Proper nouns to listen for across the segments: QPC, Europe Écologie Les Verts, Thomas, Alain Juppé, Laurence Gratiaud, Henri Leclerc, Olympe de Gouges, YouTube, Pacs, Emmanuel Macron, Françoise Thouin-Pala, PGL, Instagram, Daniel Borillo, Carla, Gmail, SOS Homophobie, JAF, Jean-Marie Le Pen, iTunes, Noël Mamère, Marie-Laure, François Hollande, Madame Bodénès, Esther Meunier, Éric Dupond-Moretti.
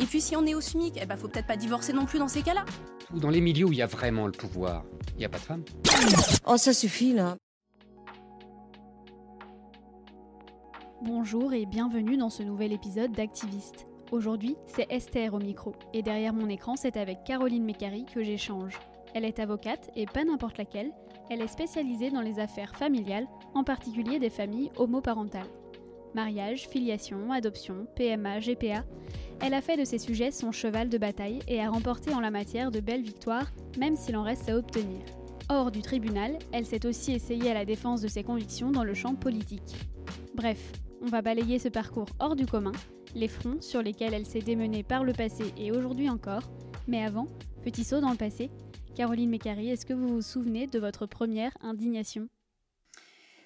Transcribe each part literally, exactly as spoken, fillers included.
Et puis si on est au SMIC, eh ben faut peut-être pas divorcer non plus dans ces cas-là. Ou dans les milieux où il y a vraiment le pouvoir, il n'y a pas de femmes. Oh, ça suffit là. Bonjour et bienvenue dans ce nouvel épisode d'Activiste. Aujourd'hui, c'est Esther au micro. Et derrière mon écran, c'est avec Caroline Mécary que j'échange. Elle est avocate et pas n'importe laquelle. Elle est spécialisée dans les affaires familiales, en particulier des familles homoparentales. Mariage, filiation, adoption, P M A, G P A. Elle a fait de ces sujets son cheval de bataille et a remporté en la matière de belles victoires, même s'il en reste à obtenir. Hors du tribunal, elle s'est aussi essayée à la défense de ses convictions dans le champ politique. Bref, on va balayer ce parcours hors du commun, les fronts sur lesquels elle s'est démenée par le passé et aujourd'hui encore. Mais avant, petit saut dans le passé. Caroline Mécary, est-ce que vous vous souvenez de votre première indignation ?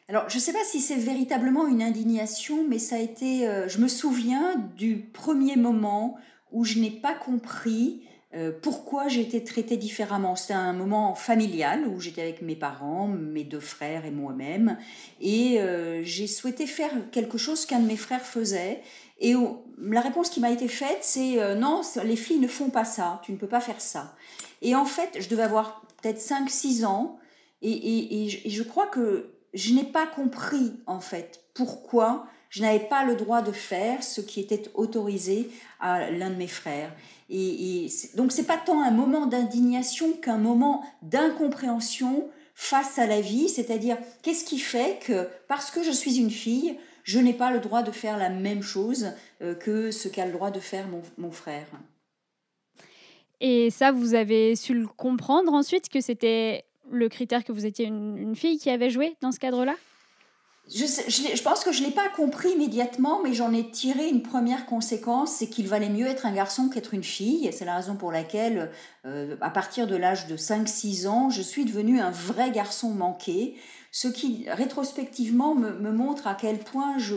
Alors, je ne sais pas si c'est véritablement une indignation, mais ça a été, euh, je me souviens du premier moment où je n'ai pas compris euh, pourquoi j'ai été traitée différemment. C'était un moment familial où j'étais avec mes parents, mes deux frères et moi-même, et euh, j'ai souhaité faire quelque chose qu'un de mes frères faisait. Et on, la réponse qui m'a été faite, c'est euh, « Non, les filles ne font pas ça, tu ne peux pas faire ça ». Et en fait, je devais avoir peut-être cinq six ans, et, et, et, je, et je crois que je n'ai pas compris, en fait, pourquoi je n'avais pas le droit de faire ce qui était autorisé à l'un de mes frères. Et, et c'est, donc, ce n'est pas tant un moment d'indignation qu'un moment d'incompréhension face à la vie, c'est-à-dire qu'est-ce qui fait que, parce que je suis une fille, je n'ai pas le droit de faire la même chose euh, que ce qu'a le droit de faire mon, mon frère. Et ça, vous avez su le comprendre ensuite, que c'était le critère que vous étiez une, une fille qui avait joué dans ce cadre-là ? je, je, je pense que je ne l'ai pas compris immédiatement, mais j'en ai tiré une première conséquence, c'est qu'il valait mieux être un garçon qu'être une fille. C'est la raison pour laquelle, euh, à partir de l'âge de cinq six ans, je suis devenue un vrai garçon manqué, ce qui, rétrospectivement, me, me montre à quel point je,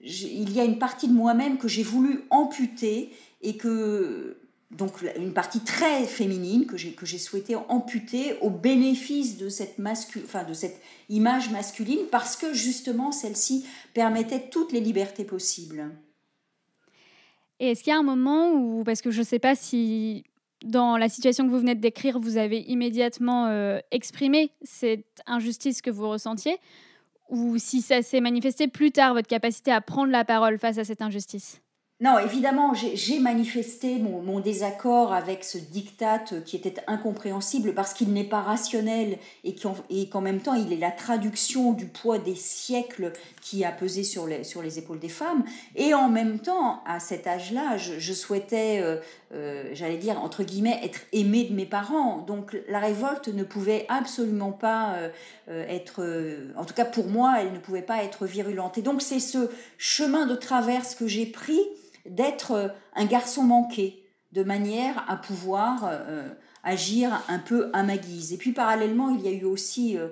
je, il y a une partie de moi-même que j'ai voulu amputer et que... Donc une partie très féminine que j'ai, que j'ai souhaité amputer au bénéfice de cette, mascu, enfin, de cette image masculine parce que justement celle-ci permettait toutes les libertés possibles. Et est-ce qu'il y a un moment où, parce que je ne sais pas si dans la situation que vous venez de décrire, vous avez immédiatement euh, exprimé cette injustice que vous ressentiez, ou si ça s'est manifesté plus tard, votre capacité à prendre la parole face à cette injustice ? Non, évidemment, j'ai, j'ai manifesté mon, mon désaccord avec ce diktat qui était incompréhensible parce qu'il n'est pas rationnel et, qui en, et qu'en même temps, il est la traduction du poids des siècles qui a pesé sur les, sur les épaules des femmes. Et en même temps, à cet âge-là, je, je souhaitais, euh, euh, j'allais dire, entre guillemets, être aimée de mes parents. Donc la révolte ne pouvait absolument pas euh, être, euh, en tout cas pour moi, elle ne pouvait pas être virulente. Et donc c'est ce chemin de traverse que j'ai pris d'être un garçon manqué, de manière à pouvoir euh, agir un peu à ma guise. Et puis parallèlement, il y a eu aussi euh,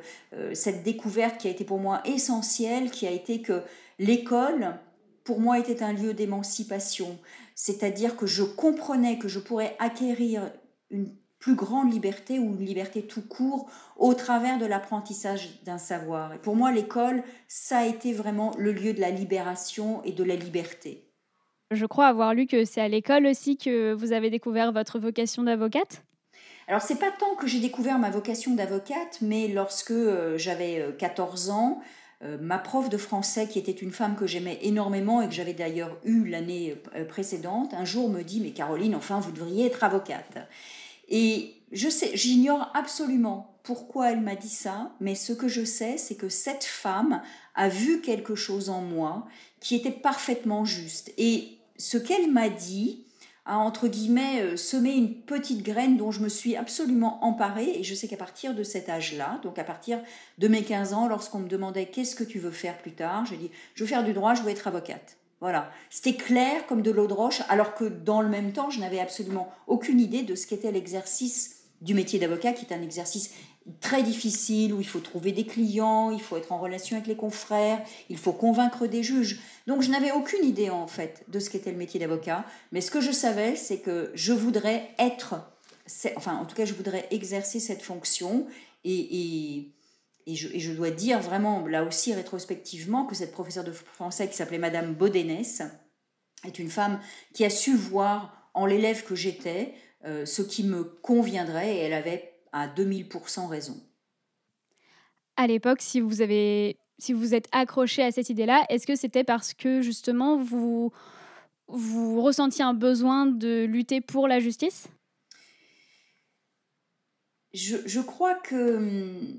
cette découverte qui a été pour moi essentielle, qui a été que l'école, pour moi, était un lieu d'émancipation. C'est-à-dire que je comprenais que je pourrais acquérir une plus grande liberté ou une liberté tout court au travers de l'apprentissage d'un savoir. Et pour moi, l'école, ça a été vraiment le lieu de la libération et de la liberté. Je crois avoir lu que c'est à l'école aussi que vous avez découvert votre vocation d'avocate. Alors, ce n'est pas tant que j'ai découvert ma vocation d'avocate, mais lorsque euh, j'avais quatorze ans, Euh, ma prof de français, qui était une femme que j'aimais énormément et que j'avais d'ailleurs eue l'année précédente, un jour me dit « Mais Caroline, enfin, vous devriez être avocate ». Et je sais, j'ignore absolument pourquoi elle m'a dit ça, mais ce que je sais, c'est que cette femme a vu quelque chose en moi qui était parfaitement juste. Et ce qu'elle m'a dit a, entre guillemets, semé une petite graine dont je me suis absolument emparée. Et je sais qu'à partir de cet âge-là, donc à partir de mes quinze ans, lorsqu'on me demandait « Qu'est-ce que tu veux faire plus tard ?», j'ai dit « Je veux faire du droit, je veux être avocate ». Voilà, c'était clair comme de l'eau de roche, alors que dans le même temps, je n'avais absolument aucune idée de ce qu'était l'exercice du métier d'avocat, qui est un exercice très difficile, où il faut trouver des clients, il faut être en relation avec les confrères, il faut convaincre des juges. Donc je n'avais aucune idée en fait de ce qu'était le métier d'avocat, mais ce que je savais, c'est que je voudrais être, enfin en tout cas je voudrais exercer cette fonction, et... et Et je, et je dois dire vraiment, là aussi rétrospectivement, que cette professeure de français qui s'appelait Madame Bodénès est une femme qui a su voir en l'élève que j'étais euh, ce qui me conviendrait, et elle avait à deux mille pour cent raison. À l'époque, si vous avez, si vous êtes accroché à cette idée-là, est-ce que c'était parce que justement vous, vous ressentiez un besoin de lutter pour la justice ? Je, je crois que hum,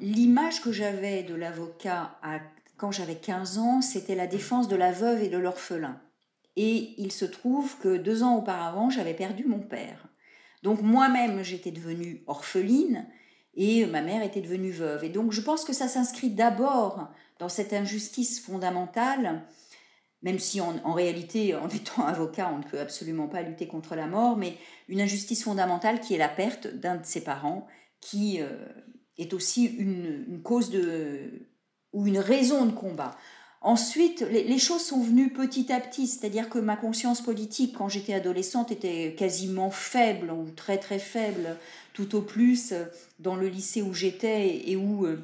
l'image que j'avais de l'avocat à, quand j'avais quinze ans, c'était la défense de la veuve et de l'orphelin. Et il se trouve que deux ans auparavant, j'avais perdu mon père. Donc moi-même, j'étais devenue orpheline et ma mère était devenue veuve. Et donc je pense que ça s'inscrit d'abord dans cette injustice fondamentale, même si en, en réalité, en étant avocat, on ne peut absolument pas lutter contre la mort, mais une injustice fondamentale qui est la perte d'un de ses parents, qui euh, est aussi une, une cause de, ou une raison de combat. Ensuite, les, les choses sont venues petit à petit, c'est-à-dire que ma conscience politique, quand j'étais adolescente, était quasiment faible, ou très très faible, tout au plus, dans le lycée où j'étais et où euh,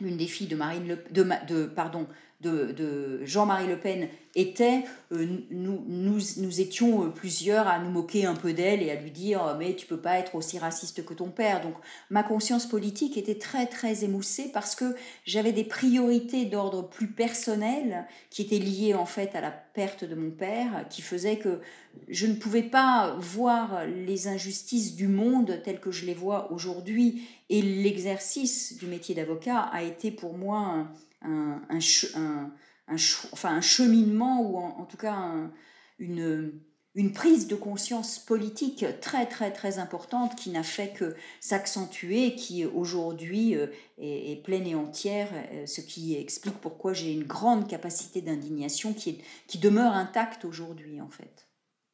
l'une des filles de, Marine Le, de, de, pardon, de, de Jean-Marie Le Pen était, euh, nous, nous, nous étions plusieurs à nous moquer un peu d'elle et à lui dire « mais tu peux pas être aussi raciste que ton père ». Donc ma conscience politique était très très émoussée parce que j'avais des priorités d'ordre plus personnel qui étaient liées en fait à la perte de mon père, qui faisait que je ne pouvais pas voir les injustices du monde telles que je les vois aujourd'hui, et l'exercice du métier d'avocat a été pour moi un, un, un, un, un, enfin un cheminement, ou en, en tout cas un, une, une prise de conscience politique très très très importante qui n'a fait que s'accentuer, qui aujourd'hui est, est pleine et entière, ce qui explique pourquoi j'ai une grande capacité d'indignation qui, est, qui demeure intacte aujourd'hui en fait.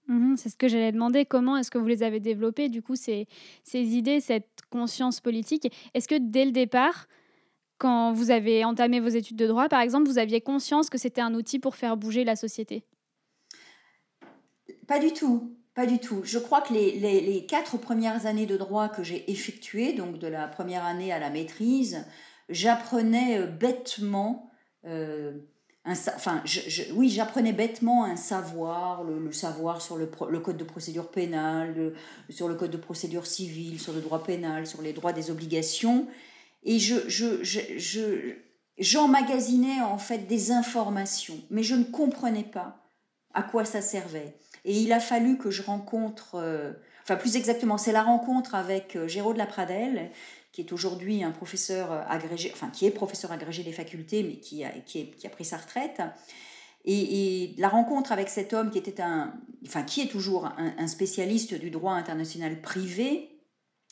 Mmh, c'est ce que j'allais demander. Comment est-ce que vous les avez développées, du coup, ces, ces idées, cette conscience politique ? Est-ce que dès le départ, quand vous avez entamé vos études de droit, par exemple, vous aviez conscience que c'était un outil pour faire bouger la société ? Pas du tout. Pas du tout. Je crois que les, les, les quatre premières années de droit que j'ai effectuées, donc de la première année à la maîtrise, j'apprenais bêtement... Euh, Un, enfin, je, je, oui, j'apprenais bêtement un savoir, le, le savoir sur le, pro, le code de procédure pénale, le, sur le code de procédure civile, sur le droit pénal, sur les droits des obligations. Et je, je, je, je, j'emmagasinais en fait des informations, mais je ne comprenais pas à quoi ça servait. Et il a fallu que je rencontre, euh, enfin plus exactement, c'est la rencontre avec euh, Géraud de la Pradelle, qui est aujourd'hui un professeur agrégé, enfin qui est professeur agrégé des facultés, mais qui a, qui est, qui a pris sa retraite. Et, et la rencontre avec cet homme qui était un, enfin qui est toujours un, un spécialiste du droit international privé,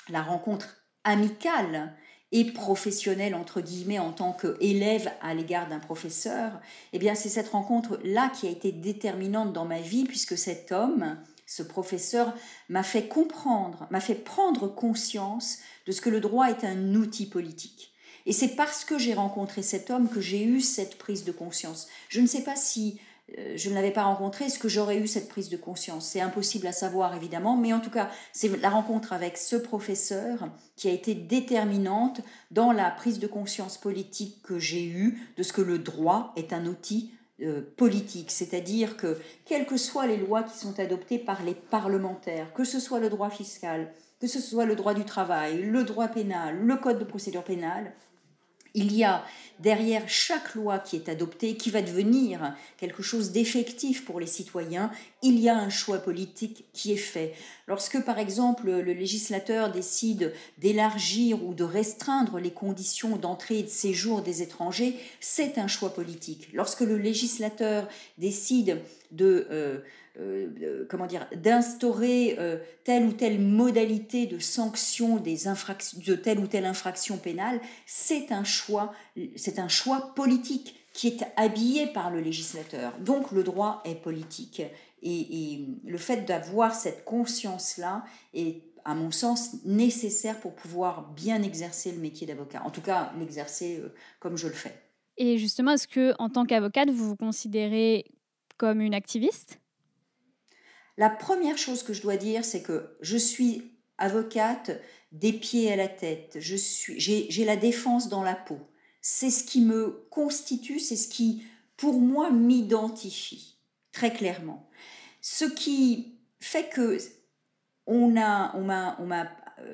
la rencontre amicale et professionnelle entre guillemets en tant qu'élève à l'égard d'un professeur, eh bien c'est cette rencontre là qui a été déterminante dans ma vie, puisque cet homme, ce professeur, m'a fait comprendre, m'a fait prendre conscience de ce que le droit est un outil politique. Et c'est parce que j'ai rencontré cet homme que j'ai eu cette prise de conscience. Je ne sais pas si euh, je ne l'avais pas rencontré, est-ce que j'aurais eu cette prise de conscience ? C'est impossible à savoir, évidemment, mais en tout cas, c'est la rencontre avec ce professeur qui a été déterminante dans la prise de conscience politique que j'ai eue de ce que le droit est un outil politique, c'est-à-dire que quelles que soient les lois qui sont adoptées par les parlementaires, que ce soit le droit fiscal, que ce soit le droit du travail, le droit pénal, le code de procédure pénale, Il y a derrière chaque loi qui est adoptée, qui va devenir quelque chose d'effectif pour les citoyens, il y a un choix politique qui est fait. Lorsque, par exemple, le législateur décide d'élargir ou de restreindre les conditions d'entrée et de séjour des étrangers, c'est un choix politique. Lorsque le législateur décide de... Euh, Euh, comment dire, d'instaurer euh, telle ou telle modalité de sanction des infractions, de telle ou telle infraction pénale, c'est un choix, c'est un choix politique qui est habillé par le législateur. Donc le droit est politique et, et le fait d'avoir cette conscience-là est, à mon sens, nécessaire pour pouvoir bien exercer le métier d'avocat. En tout cas, l'exercer euh, comme je le fais. Et justement, est-ce que, en tant qu'avocate, vous vous considérez comme une activiste ? La première chose que je dois dire, c'est que je suis avocate des pieds à la tête. Je suis, j'ai, j'ai la défense dans la peau. C'est ce qui me constitue, c'est ce qui, pour moi, m'identifie, très clairement. Ce qui fait que on a, on m'a, on m'a,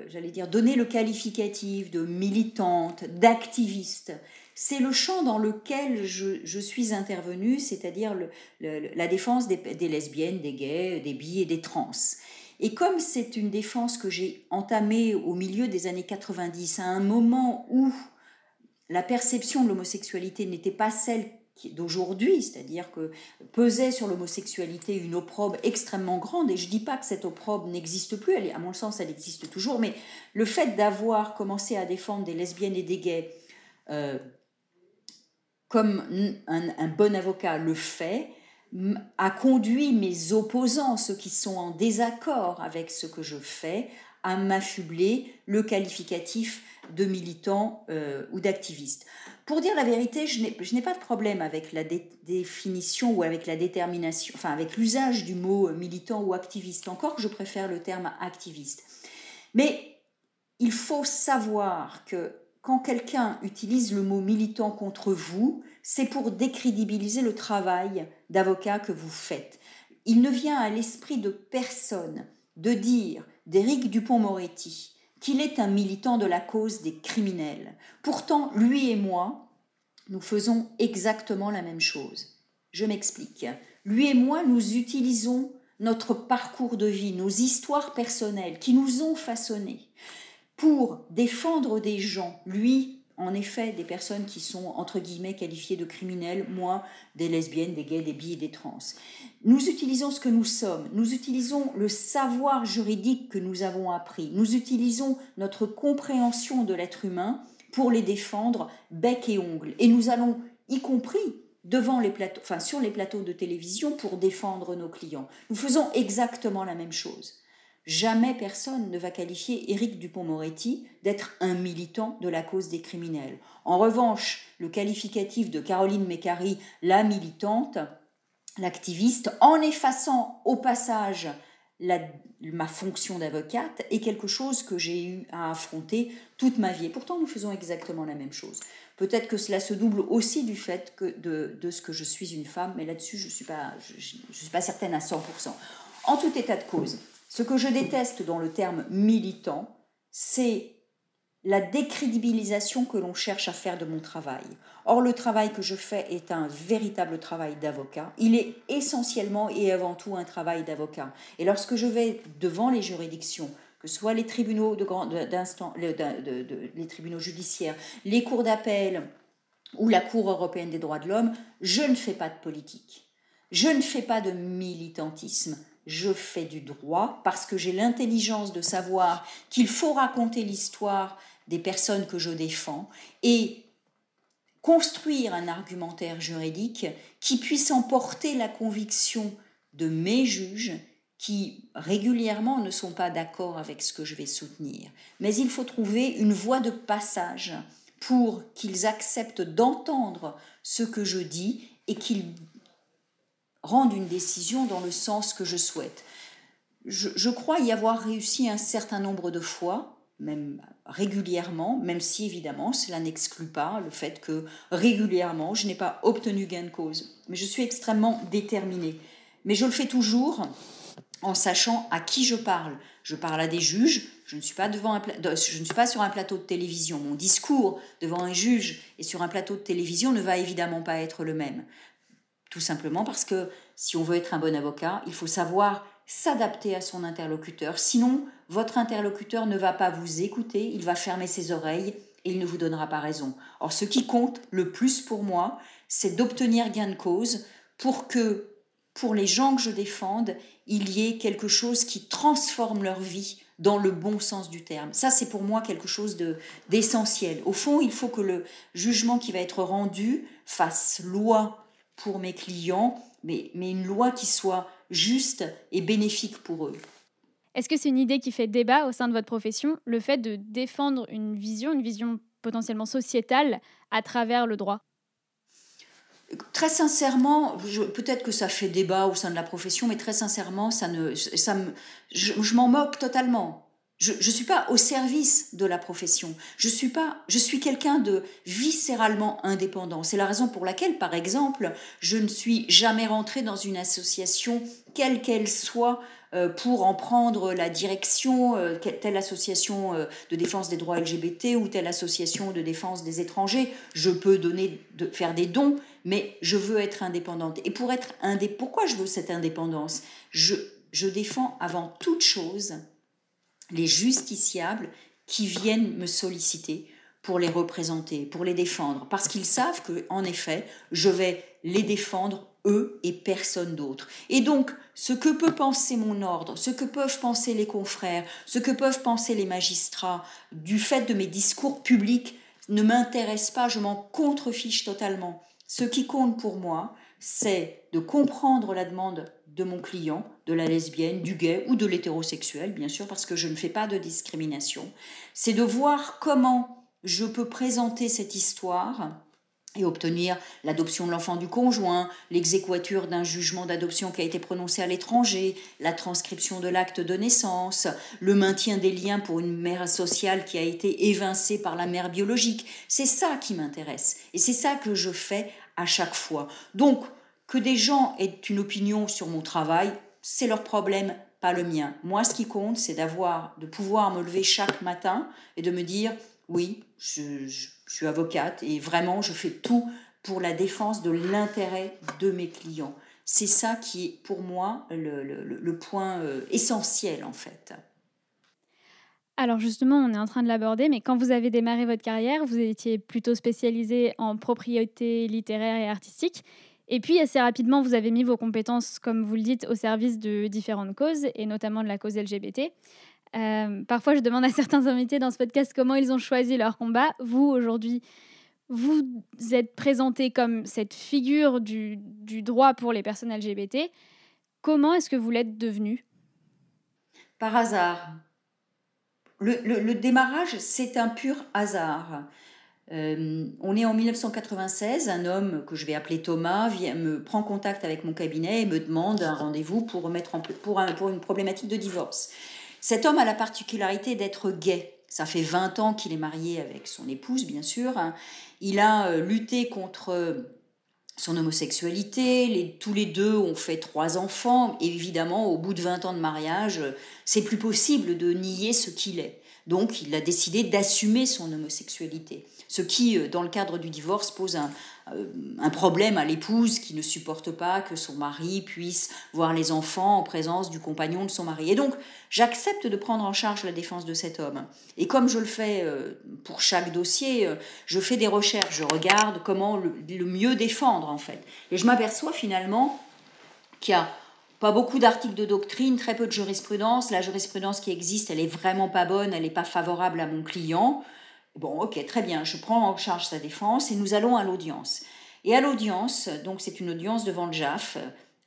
j'allais dire, donné le qualificatif de militante, d'activiste. C'est le champ dans lequel je, je suis intervenue, c'est-à-dire le, le, la défense des, des lesbiennes, des gays, des bi et des trans. Et comme c'est une défense que j'ai entamée au milieu des années quatre-vingt-dix, à un moment où la perception de l'homosexualité n'était pas celle d'aujourd'hui, c'est-à-dire que pesait sur l'homosexualité une opprobre extrêmement grande, et je ne dis pas que cette opprobre n'existe plus, elle, à mon sens elle existe toujours, mais le fait d'avoir commencé à défendre des lesbiennes et des gays, euh, comme un, un bon avocat le fait, a conduit mes opposants, ceux qui sont en désaccord avec ce que je fais, à m'affubler le qualificatif de militant euh, ou d'activiste. Pour dire la vérité, je n'ai, je n'ai pas de problème avec la dé- définition ou avec la détermination, enfin avec l'usage du mot militant ou activiste, encore que je préfère le terme activiste. Mais il faut savoir que quand quelqu'un utilise le mot militant contre vous, c'est pour décrédibiliser le travail d'avocat que vous faites. Il ne vient à l'esprit de personne de dire d'Éric Dupont-Moretti qu'il est un militant de la cause des criminels. Pourtant, lui et moi, nous faisons exactement la même chose. Je m'explique. Lui et moi, nous utilisons notre parcours de vie, nos histoires personnelles qui nous ont façonnés, pour défendre des gens, lui, en effet, des personnes qui sont, entre guillemets, qualifiées de criminels, moi, des lesbiennes, des gays, des bi et des trans. Nous utilisons ce que nous sommes, nous utilisons le savoir juridique que nous avons appris, nous utilisons notre compréhension de l'être humain pour les défendre bec et ongle. Et nous allons, y compris devant les plateaux, enfin, sur les plateaux de télévision, pour défendre nos clients. Nous faisons exactement la même chose. Jamais personne ne va qualifier Éric Dupond-Moretti d'être un militant de la cause des criminels. En revanche, le qualificatif de Caroline Mécary, la militante, l'activiste, en effaçant au passage la, ma fonction d'avocate, est quelque chose que j'ai eu à affronter toute ma vie. Et pourtant, nous faisons exactement la même chose. Peut-être que cela se double aussi du fait que de, de ce que je suis une femme, mais là-dessus, je ne suis pas, je, je suis pas certaine à cent pour cent. En tout état de cause, ce que je déteste dans le terme « militant », c'est la décrédibilisation que l'on cherche à faire de mon travail. Or, le travail que je fais est un véritable travail d'avocat. Il est essentiellement et avant tout un travail d'avocat. Et lorsque je vais devant les juridictions, que ce soit les tribunaux, de grand, d'instant, de, de, de, les tribunaux judiciaires, les cours d'appel ou la Cour européenne des droits de l'homme, je ne fais pas de politique. Je ne fais pas de militantisme. Je fais du droit parce que j'ai l'intelligence de savoir qu'il faut raconter l'histoire des personnes que je défends et construire un argumentaire juridique qui puisse emporter la conviction de mes juges qui régulièrement ne sont pas d'accord avec ce que je vais soutenir. Mais il faut trouver une voie de passage pour qu'ils acceptent d'entendre ce que je dis et qu'ils rendre une décision dans le sens que je souhaite. Je, je crois y avoir réussi un certain nombre de fois, même régulièrement, même si évidemment cela n'exclut pas le fait que régulièrement je n'ai pas obtenu gain de cause. Mais je suis extrêmement déterminée. Mais je le fais toujours en sachant à qui je parle. Je parle à des juges, je ne suis pas devant un pla... je ne suis pas sur un plateau de télévision. Mon discours devant un juge et sur un plateau de télévision ne va évidemment pas être le même. Tout simplement parce que si on veut être un bon avocat, il faut savoir s'adapter à son interlocuteur. Sinon, votre interlocuteur ne va pas vous écouter, il va fermer ses oreilles et il ne vous donnera pas raison. Or, ce qui compte le plus pour moi, c'est d'obtenir gain de cause pour que, pour les gens que je défende, il y ait quelque chose qui transforme leur vie dans le bon sens du terme. Ça, c'est pour moi quelque chose de, d'essentiel. Au fond, il faut que le jugement qui va être rendu fasse loi pour mes clients, mais, mais une loi qui soit juste et bénéfique pour eux. Est-ce que c'est une idée qui fait débat au sein de votre profession, le fait de défendre une vision, une vision potentiellement sociétale à travers le droit ? Très sincèrement, je, peut-être que ça fait débat au sein de la profession, mais très sincèrement, ça ne, ça me, je, je m'en moque totalement. Je ne suis pas au service de la profession. Je suis pas, je suis quelqu'un de viscéralement indépendant. C'est la raison pour laquelle, par exemple, je ne suis jamais rentrée dans une association, quelle qu'elle soit, euh, pour en prendre la direction, euh, telle association euh, de défense des droits L G B T ou telle association de défense des étrangers. Je peux donner, de, faire des dons, mais je veux être indépendante. Et pour être indé- pourquoi je veux cette indépendance ? je, je défends avant toute chose les justiciables qui viennent me solliciter pour les représenter, pour les défendre, parce qu'ils savent que, en effet, je vais les défendre, eux et personne d'autre. Et donc, ce que peut penser mon ordre, ce que peuvent penser les confrères, ce que peuvent penser les magistrats, du fait de mes discours publics, ne m'intéresse pas, je m'en contrefiche totalement. Ce qui compte pour moi, c'est de comprendre la demande de mon client, de la lesbienne, du gay ou de l'hétérosexuel, bien sûr, parce que je ne fais pas de discrimination. C'est de voir comment je peux présenter cette histoire et obtenir l'adoption de l'enfant du conjoint, l'exéquatur d'un jugement d'adoption qui a été prononcé à l'étranger, la transcription de l'acte de naissance, le maintien des liens pour une mère sociale qui a été évincée par la mère biologique. C'est ça qui m'intéresse et c'est ça que je fais à chaque fois. Donc, que des gens aient une opinion sur mon travail, c'est leur problème, pas le mien. Moi, ce qui compte, c'est d'avoir, de pouvoir me lever chaque matin et de me dire « oui, je, je, je suis avocate et vraiment, je fais tout pour la défense de l'intérêt de mes clients ». C'est ça qui est pour moi le, le, le point essentiel en fait. Alors justement, on est en train de l'aborder, mais quand vous avez démarré votre carrière, vous étiez plutôt spécialisée en propriété littéraire et artistique. Et puis, assez rapidement, vous avez mis vos compétences, comme vous le dites, au service de différentes causes, et notamment de la cause L G B T. Euh, parfois, je demande à certains invités dans ce podcast comment ils ont choisi leur combat. Vous, aujourd'hui, vous êtes présenté comme cette figure du, du droit pour les personnes L G B T. Comment est-ce que vous l'êtes devenue ? Par hasard. Le, le, le démarrage, c'est un pur hasard. Euh, on est en dix-neuf cent quatre-vingt-seize, un homme que je vais appeler Thomas vient, me prend contact avec mon cabinet et me demande un rendez-vous pour, remettre en, pour, un, pour une problématique de divorce. Cet homme a la particularité d'être gay. Ça fait vingt ans qu'il est marié avec son épouse, bien sûr. Il a euh, lutté contre son homosexualité. Les, tous les deux ont fait trois enfants. Et évidemment, au bout de vingt ans de mariage, c'est plus possible de nier ce qu'il est. Donc, il a décidé d'assumer son homosexualité, ce qui, dans le cadre du divorce, pose un, un problème à l'épouse qui ne supporte pas que son mari puisse voir les enfants en présence du compagnon de son mari. Et donc, j'accepte de prendre en charge la défense de cet homme. Et comme je le fais pour chaque dossier, je fais des recherches, je regarde comment le, le mieux défendre, en fait. Et je m'aperçois finalement qu'il y a pas beaucoup d'articles de doctrine, très peu de jurisprudence. La jurisprudence qui existe, elle est vraiment pas bonne, elle n'est pas favorable à mon client. Bon, ok, très bien, je prends en charge sa défense et nous allons à l'audience. Et à l'audience, donc c'est une audience devant le J A F,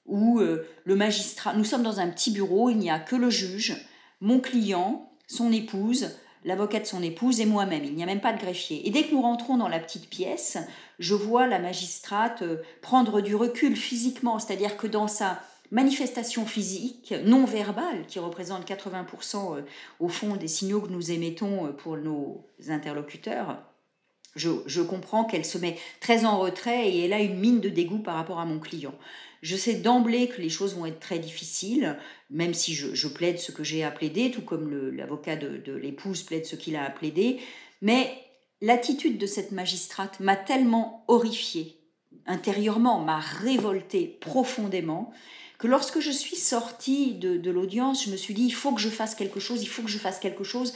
où euh, le magistrat, nous sommes dans un petit bureau, il n'y a que le juge, mon client, son épouse, l'avocat de son épouse et moi-même. Il n'y a même pas de greffier. Et dès que nous rentrons dans la petite pièce, je vois la magistrate euh, prendre du recul physiquement, c'est-à-dire que dans sa manifestation physique, non verbale, qui représente quatre-vingts pour cent au fond des signaux que nous émettons pour nos interlocuteurs, je, je comprends qu'elle se met très en retrait et elle a une mine de dégoût par rapport à mon client. Je sais d'emblée que les choses vont être très difficiles, même si je, je plaide ce que j'ai à plaider, tout comme le, l'avocat de, de l'épouse plaide ce qu'il a à plaider. Mais l'attitude de cette magistrate m'a tellement horrifiée, intérieurement, m'a révoltée profondément, que lorsque je suis sortie de, de l'audience, je me suis dit, il faut que je fasse quelque chose, il faut que je fasse quelque chose.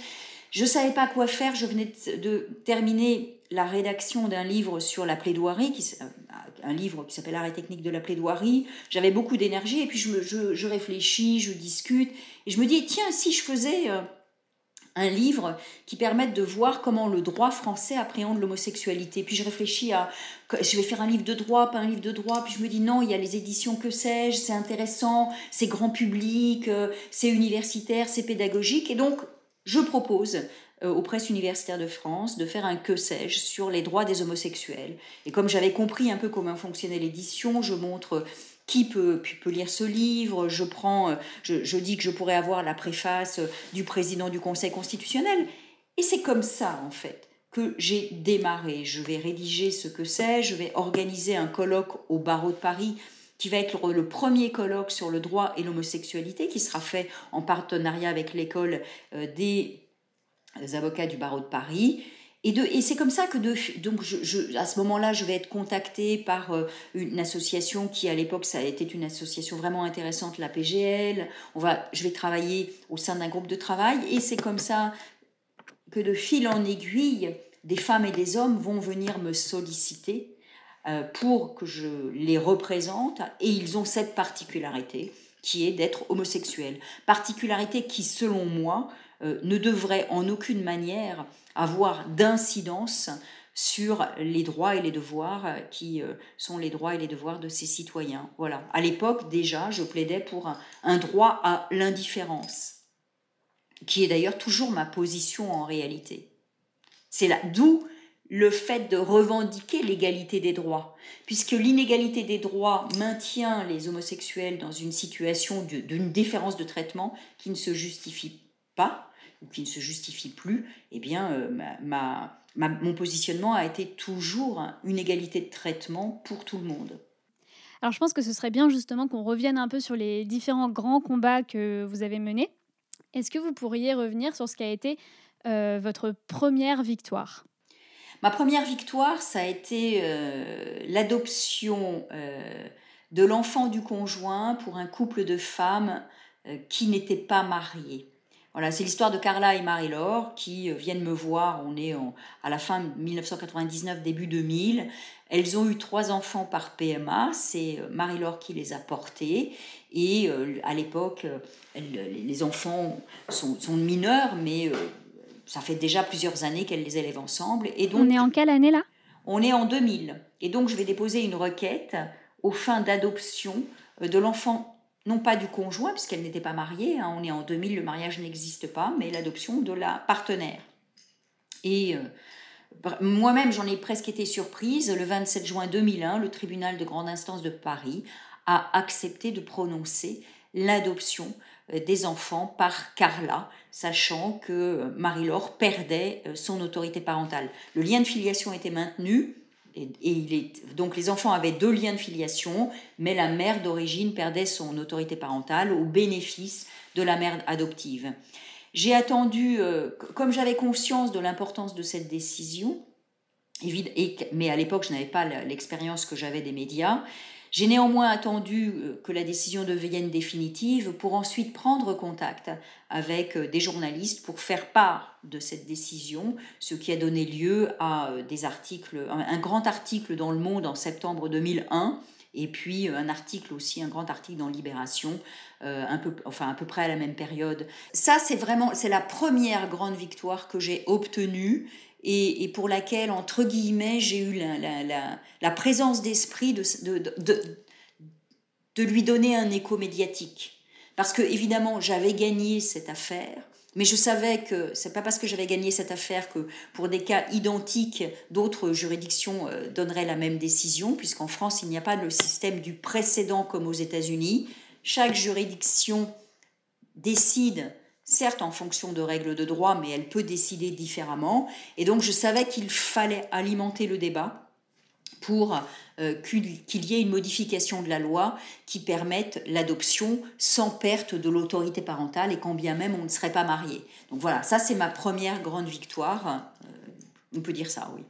Je ne savais pas quoi faire, je venais de, de terminer la rédaction d'un livre sur la plaidoirie, qui, un livre qui s'appelle « Arrêt technique de la plaidoirie ». J'avais beaucoup d'énergie et puis je, me, je, je réfléchis, je discute et je me dis, tiens, si je faisais un livre qui permette de voir comment le droit français appréhende l'homosexualité. Puis je réfléchis à, je vais faire un livre de droit, pas un livre de droit, puis je me dis non, il y a les éditions que sais-je, c'est intéressant, c'est grand public, c'est universitaire, c'est pédagogique. Et donc, je propose aux presses universitaires de France de faire un que sais-je sur les droits des homosexuels. Et comme j'avais compris un peu comment fonctionnait l'édition, je montre qui peut, peut lire ce livre, je, prends, je, je dis que je pourrais avoir la préface du président du Conseil constitutionnel. Et c'est comme ça, en fait, que j'ai démarré. Je vais rédiger ce que sais-je, je vais organiser un colloque au barreau de Paris qui va être le premier colloque sur le droit et l'homosexualité, qui sera fait en partenariat avec l'école des avocats du barreau de Paris. Et, de, et c'est comme ça que, de, donc je, je, à ce moment-là, je vais être contactée par une association qui, à l'époque, ça a été une association vraiment intéressante, la P G L. On va, je vais travailler au sein d'un groupe de travail. Et c'est comme ça que, de fil en aiguille, des femmes et des hommes vont venir me solliciter pour que je les représente, et ils ont cette particularité qui est d'être homosexuels. Particularité qui, selon moi, euh, ne devrait en aucune manière avoir d'incidence sur les droits et les devoirs qui euh, sont les droits et les devoirs de ces citoyens. Voilà. À l'époque, déjà, je plaidais pour un, un droit à l'indifférence, qui est d'ailleurs toujours ma position en réalité. C'est là, d'où le fait de revendiquer l'égalité des droits, puisque l'inégalité des droits maintient les homosexuels dans une situation d'une différence de traitement qui ne se justifie pas, ou qui ne se justifie plus, eh bien, euh, ma, ma, ma, mon positionnement a été toujours une égalité de traitement pour tout le monde. Alors, je pense que ce serait bien justement qu'on revienne un peu sur les différents grands combats que vous avez menés. Est-ce que vous pourriez revenir sur ce qu'a été euh, votre première victoire ? Ma première victoire, ça a été euh, l'adoption euh, de l'enfant du conjoint pour un couple de femmes euh, qui n'étaient pas mariées. Voilà, c'est l'histoire de Carla et Marie-Laure qui euh, viennent me voir, on est en, à la fin mille neuf cent quatre-vingt-dix-neuf, début deux mille. Elles ont eu trois enfants par P M A, c'est euh, Marie-Laure qui les a portés. Et euh, à l'époque, euh, elles, les enfants sont, sont mineurs, mais... Euh, ça fait déjà plusieurs années qu'elles les élèvent ensemble. Et donc, on est en quelle année là ? On est en deux mille. Et donc, je vais déposer une requête aux fins d'adoption de l'enfant, non pas du conjoint, puisqu'elle n'était pas mariée. Hein, on est en deux mille, le mariage n'existe pas, mais l'adoption de la partenaire. Et euh, moi-même, j'en ai presque été surprise. Le vingt-sept juin deux mille un, le tribunal de grande instance de Paris a accepté de prononcer l'adoption des enfants par Carla, sachant que Marie-Laure perdait son autorité parentale. Le lien de filiation était maintenu, et, et il est, donc les enfants avaient deux liens de filiation, mais la mère d'origine perdait son autorité parentale au bénéfice de la mère adoptive. J'ai attendu, euh, comme j'avais conscience de l'importance de cette décision, et, mais à l'époque je n'avais pas l'expérience que j'avais des médias, j'ai néanmoins attendu que la décision devienne définitive pour ensuite prendre contact avec des journalistes pour faire part de cette décision, ce qui a donné lieu à des articles, un grand article dans Le Monde en septembre deux mille un et puis un article aussi, un grand article dans Libération, un peu, enfin à peu près à la même période. Ça, c'est vraiment, c'est la première grande victoire que j'ai obtenue. Et pour laquelle, entre guillemets, j'ai eu la, la, la, la présence d'esprit de, de, de, de lui donner un écho médiatique. Parce que, évidemment, j'avais gagné cette affaire, mais je savais que ce n'est pas parce que j'avais gagné cette affaire que, pour des cas identiques, d'autres juridictions donneraient la même décision, puisqu'en France, il n'y a pas le système du précédent comme aux États-Unis. Chaque juridiction décide... certes en fonction de règles de droit, mais elle peut décider différemment. Et donc, je savais qu'il fallait alimenter le débat pour euh, qu'il y ait une modification de la loi qui permette l'adoption sans perte de l'autorité parentale et quand bien même on ne serait pas marié. Donc voilà, ça c'est ma première grande victoire, euh, on peut dire ça, oui.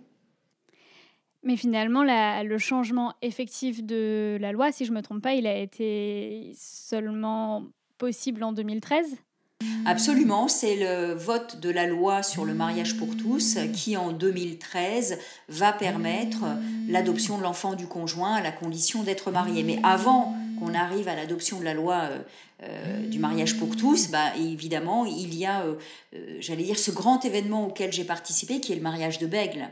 Mais finalement, la, le changement effectif de la loi, si je ne me trompe pas, il a été seulement possible en deux mille treize ? Absolument, c'est le vote de la loi sur le mariage pour tous qui, en deux mille treize, va permettre l'adoption de l'enfant du conjoint à la condition d'être marié. Mais avant qu'on arrive à l'adoption de la loi euh, euh, du mariage pour tous, bah, évidemment, il y a, euh, euh, j'allais dire, ce grand événement auquel j'ai participé, qui est le mariage de Bègle.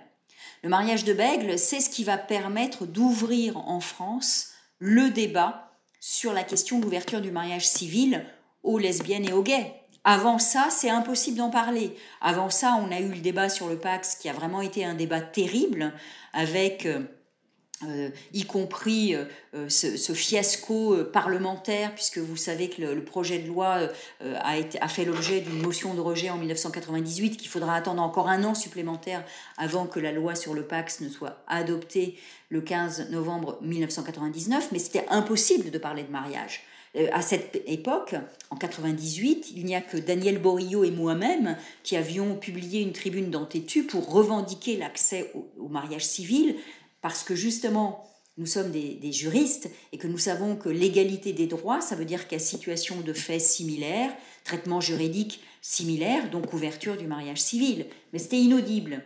Le mariage de Bègle, c'est ce qui va permettre d'ouvrir en France le débat sur la question de l'ouverture du mariage civil aux lesbiennes et aux gays. Avant ça, c'est impossible d'en parler. Avant ça, on a eu le débat sur le Pacs qui a vraiment été un débat terrible, avec euh, y compris euh, ce, ce fiasco euh, parlementaire, puisque vous savez que le, le projet de loi euh, a, été, a fait l'objet d'une motion de rejet en dix-neuf cent quatre-vingt-dix-huit, qu'il faudra attendre encore un an supplémentaire avant que la loi sur le Pacs ne soit adoptée le quinze novembre mille neuf cent quatre-vingt-dix-neuf. Mais c'était impossible de parler de mariage. À cette époque, en quatre-vingt-dix-huit, il n'y a que Daniel Borillo et moi-même qui avions publié une tribune dans Tétu pour revendiquer l'accès au, au mariage civil, parce que justement, nous sommes des, des juristes et que nous savons que l'égalité des droits, ça veut dire qu'à situation de fait similaire, traitement juridique similaire, donc ouverture du mariage civil. Mais c'était inaudible.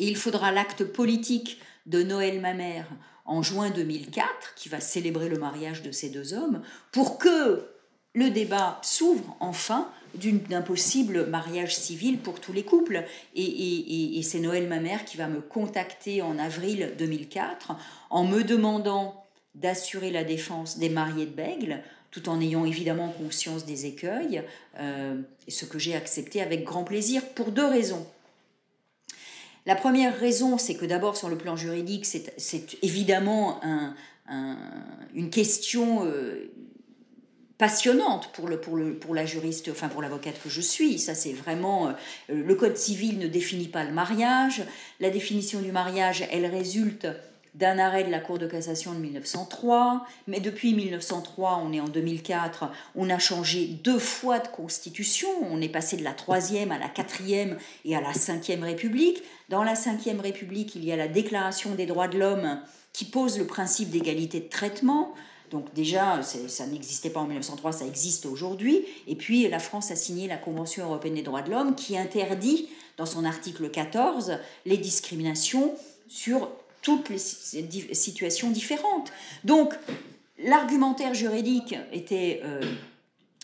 Et il faudra l'acte politique de Noël Mamère en juin deux mille quatre, qui va célébrer le mariage de ces deux hommes, pour que le débat s'ouvre enfin d'un possible mariage civil pour tous les couples. Et, et, et c'est Noël Mamère qui va me contacter en avril deux mille quatre en me demandant d'assurer la défense des mariés de Bègle, tout en ayant évidemment conscience des écueils, euh, ce que j'ai accepté avec grand plaisir pour deux raisons. La première raison, c'est que d'abord, sur le plan juridique, c'est, c'est évidemment un, un, une question euh, passionnante pour, le, pour, le, pour la juriste, enfin pour l'avocate que je suis. Ça, c'est vraiment... Euh, le Code civil ne définit pas le mariage. La définition du mariage, elle résulte d'un arrêt de la Cour de cassation de mille neuf cent trois. Mais depuis mille neuf cent trois, on est en deux mille quatre, on a changé deux fois de constitution. On est passé de la troisième à la quatrième et à la cinquième République. Dans la cinquième République, il y a la Déclaration des droits de l'homme qui pose le principe d'égalité de traitement. Donc déjà, ça n'existait pas en mille neuf cent trois, ça existe aujourd'hui. Et puis, la France a signé la Convention européenne des droits de l'homme qui interdit, dans son article quatorze, les discriminations sur toutes les situations différentes. Donc, l'argumentaire juridique était euh,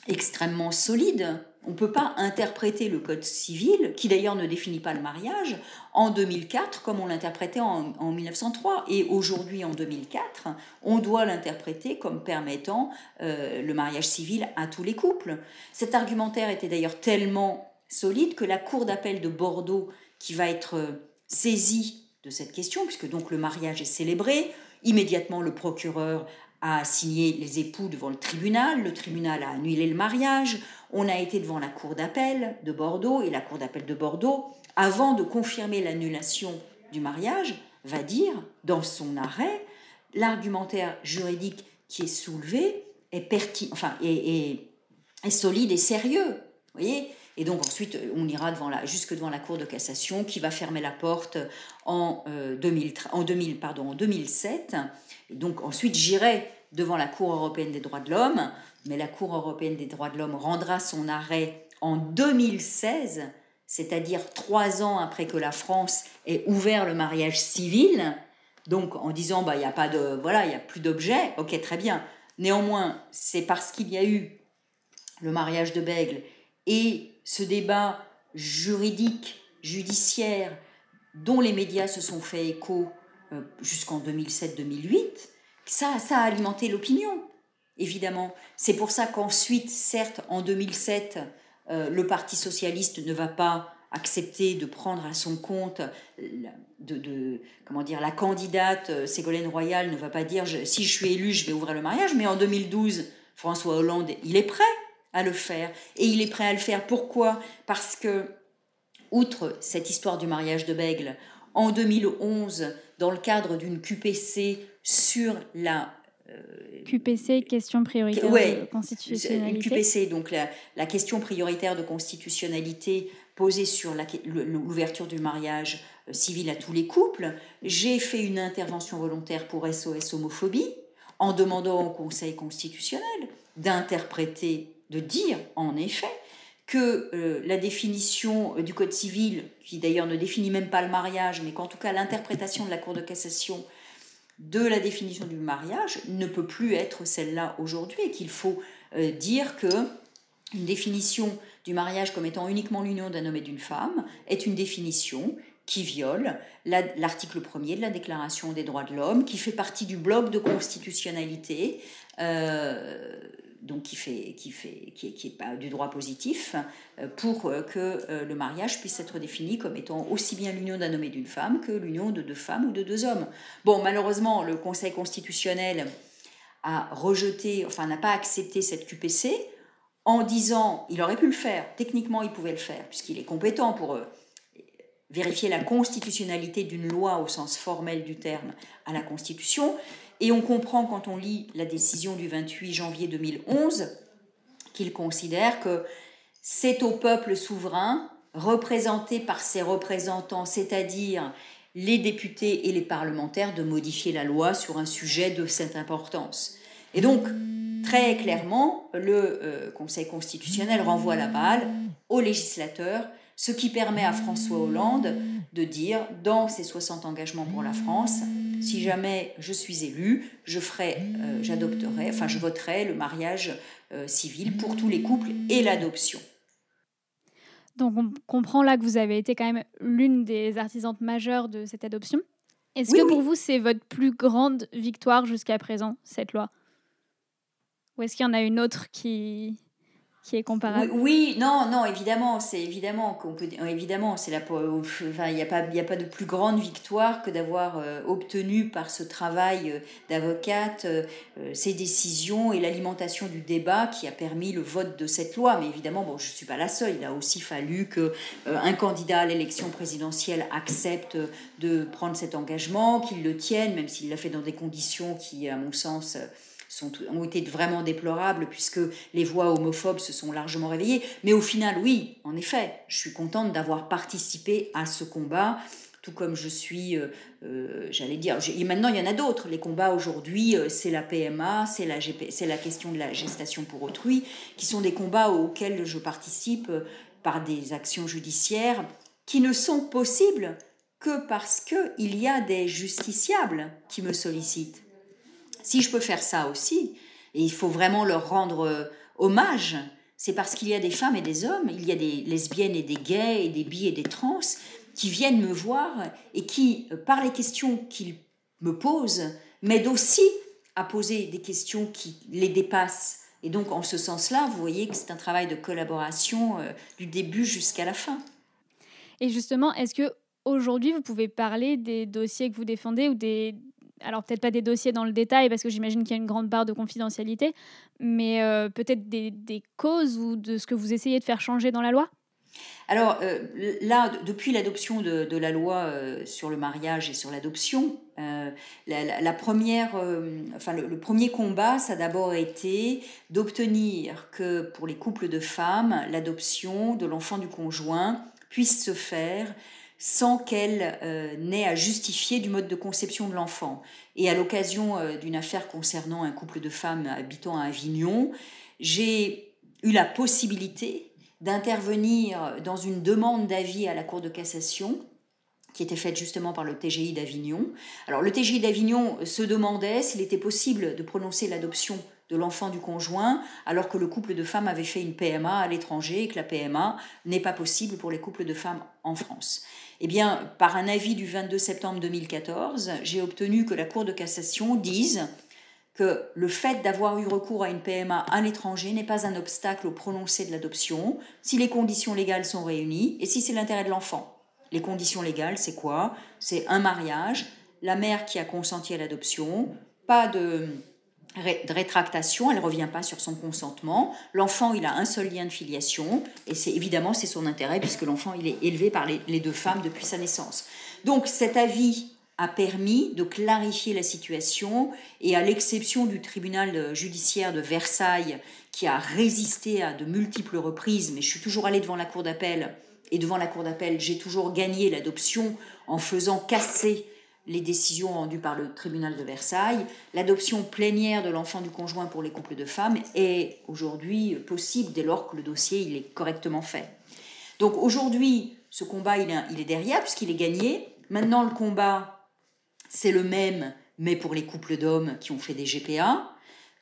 extrêmement solide. On ne peut pas interpréter le Code civil, qui d'ailleurs ne définit pas le mariage, en deux mille quatre comme on l'interprétait en, en mille neuf cent trois. Et aujourd'hui, en deux mille quatre, on doit l'interpréter comme permettant euh, le mariage civil à tous les couples. Cet argumentaire était d'ailleurs tellement solide que la Cour d'appel de Bordeaux, qui va être saisie de cette question, puisque donc le mariage est célébré, immédiatement le procureur a assigné les époux devant le tribunal, le tribunal a annulé le mariage, on a été devant la Cour d'appel de Bordeaux, et la Cour d'appel de Bordeaux, avant de confirmer l'annulation du mariage, va dire, dans son arrêt, l'argumentaire juridique qui est soulevé est, perti- enfin, est, est, est solide et sérieux, vous voyez. Et donc ensuite, on ira devant la, jusque devant la Cour de cassation qui va fermer la porte en, euh, deux mille, en, deux mille, pardon, en deux mille sept. Et donc ensuite, j'irai devant la Cour européenne des droits de l'homme, mais la Cour européenne des droits de l'homme rendra son arrêt en deux mille seize, c'est-à-dire trois ans après que la France ait ouvert le mariage civil, donc en disant bah, y a pas de, voilà, y a plus d'objet, ok, très bien. Néanmoins, c'est parce qu'il y a eu le mariage de Bègle et ce débat juridique, judiciaire, dont les médias se sont fait écho jusqu'en deux mille sept deux mille huit, ça, ça a alimenté l'opinion, évidemment. C'est pour ça qu'ensuite, certes, en deux mille sept, euh, le Parti socialiste ne va pas accepter de prendre à son compte de, de, comment dire, la candidate Ségolène Royal ne va pas dire « si je suis élue, je vais ouvrir le mariage », mais en deux mille douze, François Hollande, il est prêt à le faire. Et il est prêt à le faire. Pourquoi ? Parce que, outre cette histoire du mariage de Bègle, en deux mille onze, dans le cadre d'une Q P C sur la... Euh, Q P C, question prioritaire ouais, de constitutionnalité. Une Q P C, donc la, la question prioritaire de constitutionnalité posée sur la, l'ouverture du mariage civil à tous les couples. J'ai fait une intervention volontaire pour S O S Homophobie en demandant au Conseil constitutionnel d'interpréter, de dire en effet que euh, la définition du Code civil, qui d'ailleurs ne définit même pas le mariage, mais qu'en tout cas l'interprétation de la Cour de cassation de la définition du mariage ne peut plus être celle-là aujourd'hui, et qu'il faut euh, dire que une définition du mariage comme étant uniquement l'union d'un homme et d'une femme est une définition qui viole la, l'article premier de la Déclaration des droits de l'homme, qui fait partie du bloc de constitutionnalité, euh, donc qui fait qui fait qui est, qui est pas du droit positif, pour que le mariage puisse être défini comme étant aussi bien l'union d'un homme et d'une femme que l'union de deux femmes ou de deux hommes. Bon, malheureusement, le Conseil constitutionnel a rejeté, enfin n'a pas accepté cette Q P C en disant, il aurait pu le faire, techniquement il pouvait le faire puisqu'il est compétent pour eux, vérifier la constitutionnalité d'une loi au sens formel du terme à la Constitution. Et on comprend quand on lit la décision du vingt-huit janvier deux mille onze qu'il considère que c'est au peuple souverain, représenté par ses représentants, c'est-à-dire les députés et les parlementaires, de modifier la loi sur un sujet de cette importance. Et donc, très clairement, le euh, Conseil constitutionnel renvoie la balle aux législateurs, ce qui permet à François Hollande de dire, dans ses soixante engagements pour la France, si jamais je suis élu, je ferai, euh, j'adopterai, enfin je voterai le mariage euh, civil pour tous les couples et l'adoption. Donc on comprend là que vous avez été quand même l'une des artisanes majeures de cette adoption. Est-ce oui, que oui. pour vous c'est votre plus grande victoire jusqu'à présent, cette loi ? Ou est-ce qu'il y en a une autre qui... qui est comparable ? Oui, oui, non, non, évidemment, c'est évidemment qu'on peut, évidemment, c'est la, enfin, il n'y a pas, il n'y a pas de plus grande victoire que d'avoir euh, obtenu par ce travail euh, d'avocate euh, ces décisions et l'alimentation du débat qui a permis le vote de cette loi. Mais évidemment, bon, je ne suis pas la seule. Il a aussi fallu que euh, un candidat à l'élection présidentielle accepte de prendre cet engagement, qu'il le tienne, même s'il l'a fait dans des conditions qui, à mon sens, euh, Sont, ont été vraiment déplorables puisque les voix homophobes se sont largement réveillées. Mais au final, oui, en effet, je suis contente d'avoir participé à ce combat, tout comme je suis, euh, euh, j'allais dire, je, et maintenant il y en a d'autres. Les combats aujourd'hui, euh, c'est la P M A, c'est la, G P, c'est la question de la gestation pour autrui, qui sont des combats auxquels je participe euh, par des actions judiciaires qui ne sont possibles que parce qu'il y a des justiciables qui me sollicitent. Si je peux faire ça aussi, et il faut vraiment leur rendre euh, hommage, c'est parce qu'il y a des femmes et des hommes, il y a des lesbiennes et des gays, et des bi et des trans, qui viennent me voir et qui, euh, par les questions qu'ils me posent, m'aident aussi à poser des questions qui les dépassent. Et donc, en ce sens-là, vous voyez que c'est un travail de collaboration euh, du début jusqu'à la fin. Et justement, est-ce qu'aujourd'hui, vous pouvez parler des dossiers que vous défendez ou des... Alors, peut-être pas des dossiers dans le détail, parce que j'imagine qu'il y a une grande part de confidentialité, mais euh, peut-être des, des causes ou de ce que vous essayez de faire changer dans la loi ? Alors, euh, là, depuis l'adoption de, de la loi euh, sur le mariage et sur l'adoption, euh, la, la, la première, euh, enfin, le, le premier combat, ça a d'abord été d'obtenir que, pour les couples de femmes, l'adoption de l'enfant du conjoint puisse se faire sans qu'elle euh, n'ait à justifier du mode de conception de l'enfant. Et à l'occasion euh, d'une affaire concernant un couple de femmes habitant à Avignon, j'ai eu la possibilité d'intervenir dans une demande d'avis à la Cour de cassation qui était faite justement par le T G I d'Avignon. Alors le T G I d'Avignon se demandait s'il était possible de prononcer l'adoption de l'enfant du conjoint, alors que le couple de femmes avait fait une P M A à l'étranger et que la P M A n'est pas possible pour les couples de femmes en France. Eh bien, par un avis du vingt-deux septembre deux mille quatorze, j'ai obtenu que la Cour de cassation dise que le fait d'avoir eu recours à une P M A à l'étranger n'est pas un obstacle au prononcé de l'adoption, si les conditions légales sont réunies et si c'est l'intérêt de l'enfant. Les conditions légales, c'est quoi ? C'est un mariage, la mère qui a consenti à l'adoption, pas de... de rétractation, elle ne revient pas sur son consentement. L'enfant, il a un seul lien de filiation, et c'est évidemment c'est son intérêt puisque l'enfant il est élevé par les, les deux femmes depuis sa naissance. Donc cet avis a permis de clarifier la situation et à l'exception du tribunal judiciaire de Versailles qui a résisté à de multiples reprises, mais je suis toujours allée devant la cour d'appel et devant la cour d'appel, j'ai toujours gagné l'adoption en faisant casser les décisions rendues par le tribunal de Versailles. L'adoption plénière de l'enfant du conjoint pour les couples de femmes est aujourd'hui possible dès lors que le dossier il est correctement fait. Donc aujourd'hui, ce combat il est derrière puisqu'il est gagné. Maintenant, le combat, c'est le même, mais pour les couples d'hommes qui ont fait des G P A.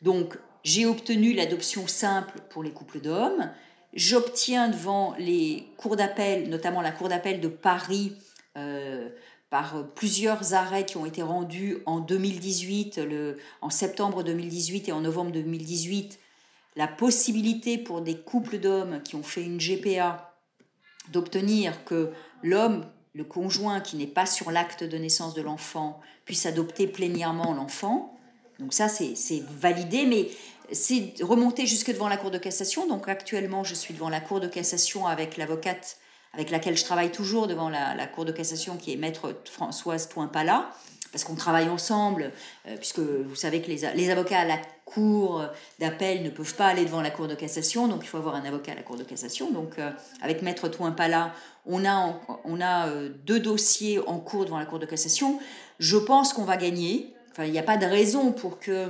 Donc, j'ai obtenu l'adoption simple pour les couples d'hommes. J'obtiens devant les cours d'appel, notamment la cour d'appel de Paris, euh, par plusieurs arrêts qui ont été rendus en deux mille dix-huit, le, en septembre deux mille dix-huit et en novembre deux mille dix-huit, la possibilité pour des couples d'hommes qui ont fait une G P A d'obtenir que l'homme, le conjoint qui n'est pas sur l'acte de naissance de l'enfant, puisse adopter plénièrement l'enfant. Donc ça, c'est, c'est validé, mais c'est remonté jusque devant la Cour de cassation. Donc actuellement, je suis devant la Cour de cassation avec l'avocate avec laquelle je travaille toujours devant la, la Cour de cassation, qui est maître Françoise Thouin-Pala, parce qu'on travaille ensemble, euh, puisque vous savez que les, les avocats à la Cour d'appel ne peuvent pas aller devant la Cour de cassation, donc il faut avoir un avocat à la Cour de cassation. Donc euh, avec maître Thouin-Pala, on a, on a euh, deux dossiers en cours devant la Cour de cassation. Je pense qu'on va gagner. Enfin, il n'y a pas de raison pour qu'on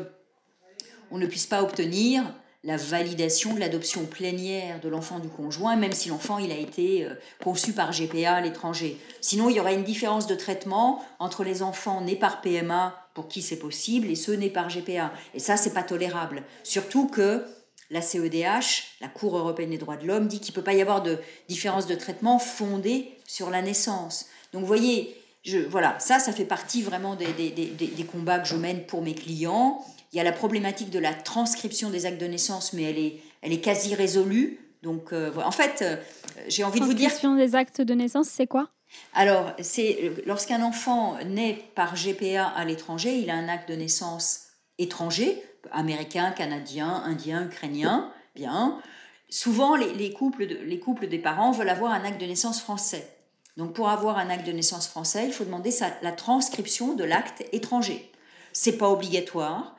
ne puisse pas obtenir la validation de l'adoption plénière de l'enfant du conjoint, même si l'enfant il a été conçu par G P A à l'étranger. Sinon, il y aurait une différence de traitement entre les enfants nés par P M A, pour qui c'est possible, et ceux nés par G P A. Et ça, c'est pas tolérable. Surtout que la C E D H, la Cour européenne des droits de l'homme, dit qu'il ne peut pas y avoir de différence de traitement fondée sur la naissance. Donc, vous voyez, je, voilà, ça, ça fait partie vraiment des, des, des, des combats que je mène pour mes clients. Il y a la problématique de la transcription des actes de naissance, mais elle est, elle est quasi résolue. Donc, euh, en fait, euh, j'ai envie de vous dire... Transcription des actes de naissance, c'est quoi ? Alors, c'est lorsqu'un enfant naît par G P A à l'étranger, il a un acte de naissance étranger, américain, canadien, indien, ukrainien, bien. Souvent, les, les, couples de, les couples des parents veulent avoir un acte de naissance français. Donc, pour avoir un acte de naissance français, il faut demander sa, la transcription de l'acte étranger. C'est pas obligatoire.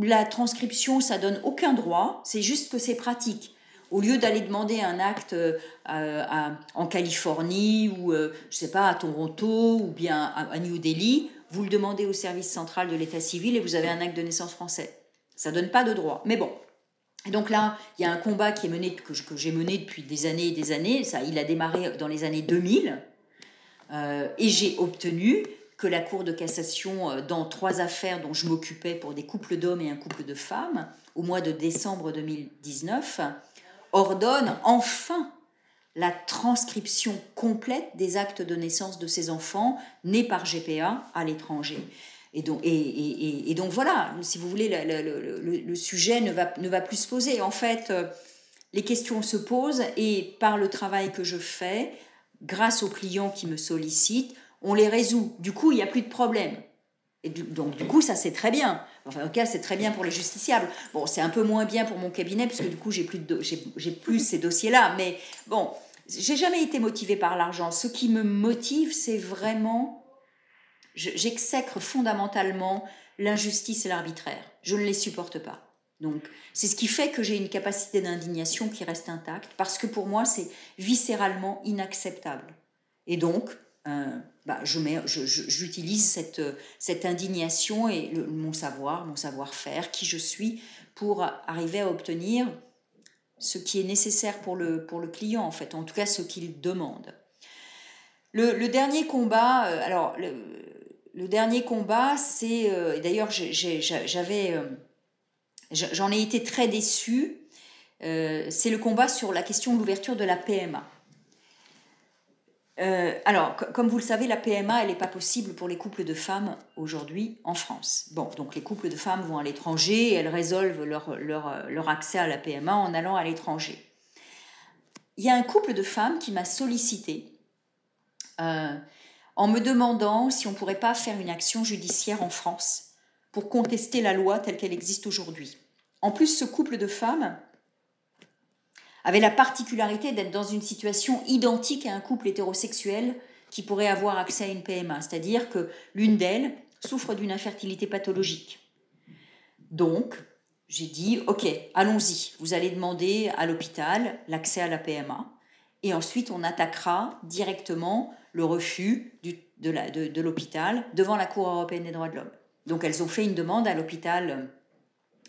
La transcription, ça donne aucun droit, c'est juste que c'est pratique. Au lieu d'aller demander un acte euh, à, en Californie ou, euh, je sais pas, à Toronto ou bien à, à New Delhi, vous le demandez au service central de l'état civil et vous avez un acte de naissance français. Ça donne pas de droit, mais bon. Et donc là, il y a un combat qui est mené, que, je, que j'ai mené depuis des années et des années, ça, il a démarré dans les années deux mille, euh, et j'ai obtenu que la Cour de cassation, dans trois affaires dont je m'occupais pour des couples d'hommes et un couple de femmes, au mois de décembre deux mille dix-neuf, ordonne enfin la transcription complète des actes de naissance de ces enfants nés par G P A à l'étranger. Et donc, et, et, et donc voilà, si vous voulez, le, le, le, le sujet ne va, ne va plus se poser. En fait, les questions se posent et par le travail que je fais, grâce aux clients qui me sollicitent, on les résout. Du coup, il n'y a plus de problème. Et du, donc, du coup, ça, c'est très bien. Enfin, en tout cas, c'est très bien pour les justiciables. Bon, c'est un peu moins bien pour mon cabinet, parce que du coup, j'ai plus, de, j'ai, j'ai plus ces dossiers-là. Mais bon, je n'ai jamais été motivée par l'argent. Ce qui me motive, c'est vraiment... Je, j'exècre fondamentalement l'injustice et l'arbitraire. Je ne les supporte pas. Donc, c'est ce qui fait que j'ai une capacité d'indignation qui reste intacte, parce que pour moi, c'est viscéralement inacceptable. Et donc... Euh, bah, je mets, je, je, j'utilise cette, cette indignation et le, mon savoir, mon savoir-faire, qui je suis, pour arriver à obtenir ce qui est nécessaire pour le, pour le client, en fait, en tout cas ce qu'il demande. Le, le dernier combat, alors le, le dernier combat, c'est euh, et d'ailleurs j'ai, j'ai, j'avais, euh, j'en ai été très déçue. Euh, c'est le combat sur la question de l'ouverture de la P M A. Euh, alors, c- comme vous le savez, la P M A, elle n'est pas possible pour les couples de femmes aujourd'hui en France. Bon, donc les couples de femmes vont à l'étranger et elles résolvent leur, leur, leur accès à la P M A en allant à l'étranger. Il y a un couple de femmes qui m'a sollicité euh, en me demandant si on ne pourrait pas faire une action judiciaire en France pour contester la loi telle qu'elle existe aujourd'hui. En plus, ce couple de femmes avait la particularité d'être dans une situation identique à un couple hétérosexuel qui pourraient avoir accès à une P M A, c'est-à-dire que l'une d'elles souffre d'une infertilité pathologique. Donc, j'ai dit, ok, allons-y, vous allez demander à l'hôpital l'accès à la P M A, et ensuite on attaquera directement le refus du, de, la, de, de l'hôpital devant la Cour européenne des droits de l'homme. Donc elles ont fait une demande à l'hôpital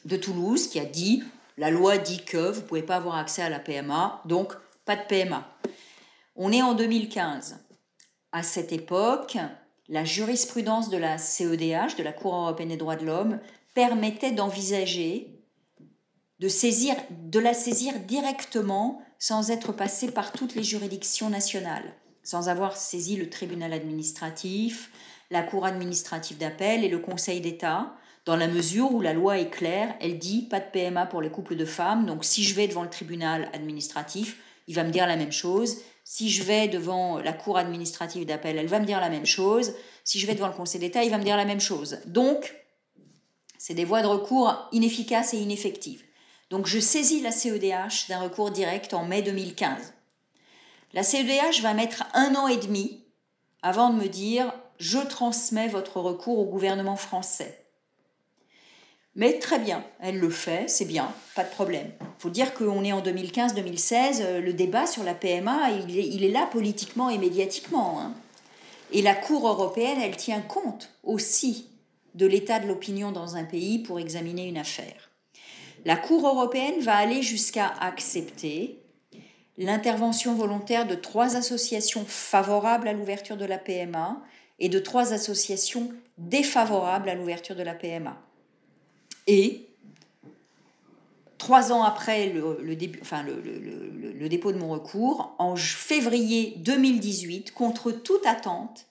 de Toulouse qui a dit, la loi dit que vous ne pouvez pas avoir accès à la P M A, donc pas de P M A. On est en deux mille quinze. À cette époque, la jurisprudence de la C E D H, de la Cour européenne des droits de l'homme, permettait d'envisager de, saisir, de la saisir directement sans être passé par toutes les juridictions nationales, sans avoir saisi le tribunal administratif, la cour administrative d'appel et le Conseil d'État, dans la mesure où la loi est claire, elle dit pas de P M A pour les couples de femmes, donc si je vais devant le tribunal administratif, il va me dire la même chose, si je vais devant la cour administrative d'appel, elle va me dire la même chose, si je vais devant le Conseil d'État, il va me dire la même chose. Donc, c'est des voies de recours inefficaces et ineffectives. Donc je saisis la C E D H d'un recours direct en mai deux mille quinze. La C E D H va mettre un an et demi avant de me dire « je transmets votre recours au gouvernement français ». Mais très bien, elle le fait, c'est bien, pas de problème. Il faut dire qu'on est en deux mille quinze deux mille seize, le débat sur la P M A, il est, il est là politiquement et médiatiquement. Hein. Et la Cour européenne, elle tient compte aussi de l'état de l'opinion dans un pays pour examiner une affaire. La Cour européenne va aller jusqu'à accepter l'intervention volontaire de trois associations favorables à l'ouverture de la P M A et de trois associations défavorables à l'ouverture de la P M A. Et trois ans après le, le, début, enfin le, le, le, le dépôt de mon recours, en février deux mille dix-huit, contre toute attente,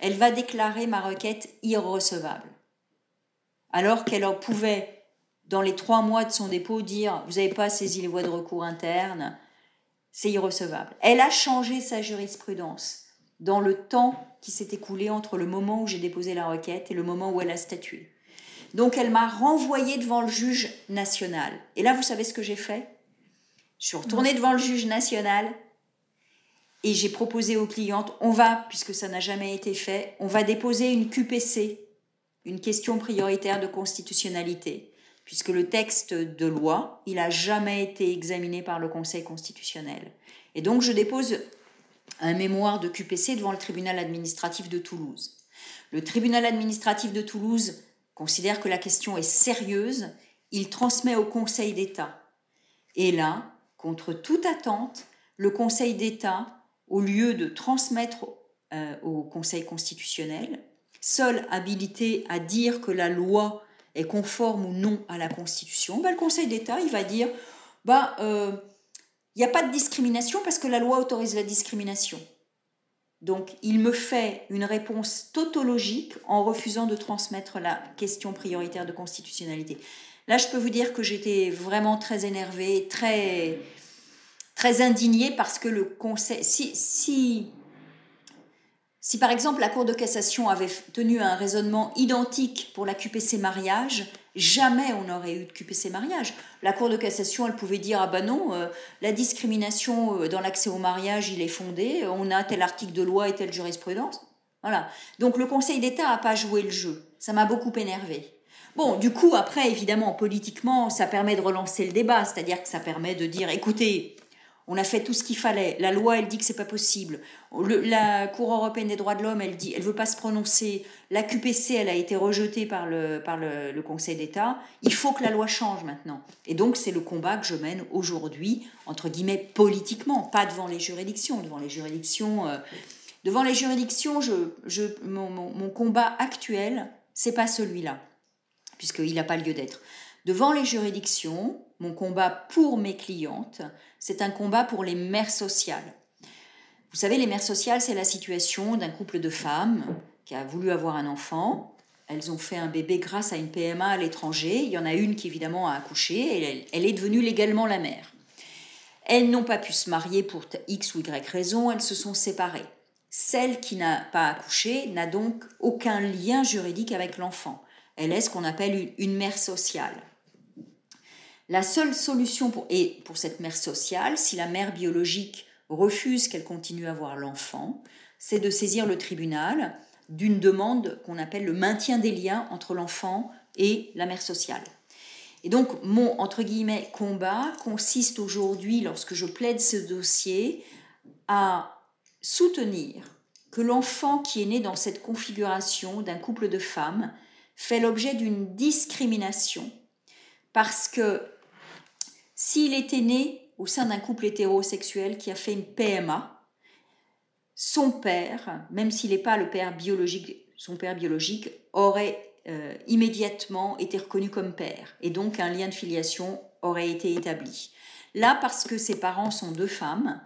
elle va déclarer ma requête irrecevable. Alors qu'elle pouvait, dans les trois mois de son dépôt, dire « vous n'avez pas saisi les voies de recours internes, c'est irrecevable ». Elle a changé sa jurisprudence dans le temps qui s'est écoulé entre le moment où j'ai déposé la requête et le moment où elle a statué. Donc elle m'a renvoyée devant le juge national. Et là, vous savez ce que j'ai fait? Je suis retournée devant le juge national et j'ai proposé aux clientes, on va, puisque ça n'a jamais été fait, on va déposer une Q P C, une question prioritaire de constitutionnalité, puisque le texte de loi, il n'a jamais été examiné par le Conseil constitutionnel. Et donc, je dépose un mémoire de Q P C devant le tribunal administratif de Toulouse. Le tribunal administratif de Toulouse considère que la question est sérieuse, il transmet au Conseil d'État. Et là, contre toute attente, le Conseil d'État, au lieu de transmettre euh, au Conseil constitutionnel, seul habilité à dire que la loi est conforme ou non à la Constitution, ben le Conseil d'État, il va dire ben, euh, il n'y a pas de discrimination parce que la loi autorise la discrimination. Donc, il me fait une réponse tautologique en refusant de transmettre la question prioritaire de constitutionnalité. Là, je peux vous dire que j'étais vraiment très énervée, très... très indignée parce que le Conseil... Si, si, si par exemple la Cour de cassation avait tenu un raisonnement identique pour la Q P C mariage, jamais on n'aurait eu de Q P C mariage. La Cour de cassation, elle pouvait dire « Ah ben non, euh, la discrimination dans l'accès au mariage, il est fondé, on a tel article de loi et telle jurisprudence. » Voilà. Donc le Conseil d'État n'a pas joué le jeu. Ça m'a beaucoup énervée. Bon, du coup, après, évidemment, politiquement, ça permet de relancer le débat, c'est-à-dire que ça permet de dire « Écoutez, on a fait tout ce qu'il fallait. La loi, elle dit que c'est pas possible. Le, la Cour européenne des droits de l'homme, elle dit, elle veut pas se prononcer. La Q P C, elle a été rejetée par le, par le, le Conseil d'État. Il faut que la loi change maintenant. Et donc, c'est le combat que je mène aujourd'hui, entre guillemets, politiquement, pas devant les juridictions. Devant les juridictions, euh, devant les juridictions je, je, mon, mon, mon combat actuel, c'est pas celui-là, puisqu'il n'a pas lieu d'être. Devant les juridictions, mon combat pour mes clientes, c'est un combat pour les mères sociales. Vous savez, les mères sociales, c'est la situation d'un couple de femmes qui a voulu avoir un enfant. Elles ont fait un bébé grâce à une P M A à l'étranger. Il y en a une qui, évidemment, a accouché et elle, elle est devenue légalement la mère. Elles n'ont pas pu se marier pour X ou Y raison, elles se sont séparées. Celle qui n'a pas accouché n'a donc aucun lien juridique avec l'enfant. Elle est ce qu'on appelle une, une mère sociale. La seule solution pour, et pour cette mère sociale, si la mère biologique refuse qu'elle continue à avoir l'enfant, c'est de saisir le tribunal d'une demande qu'on appelle le maintien des liens entre l'enfant et la mère sociale. Et donc, mon, entre guillemets, combat consiste aujourd'hui, lorsque je plaide ce dossier, à soutenir que l'enfant qui est né dans cette configuration d'un couple de femmes fait l'objet d'une discrimination, parce que s'il était né au sein d'un couple hétérosexuel qui a fait une P M A, son père, même s'il n'est pas le père biologique, son père biologique aurait euh, immédiatement été reconnu comme père, et donc un lien de filiation aurait été établi. Là, parce que ses parents sont deux femmes,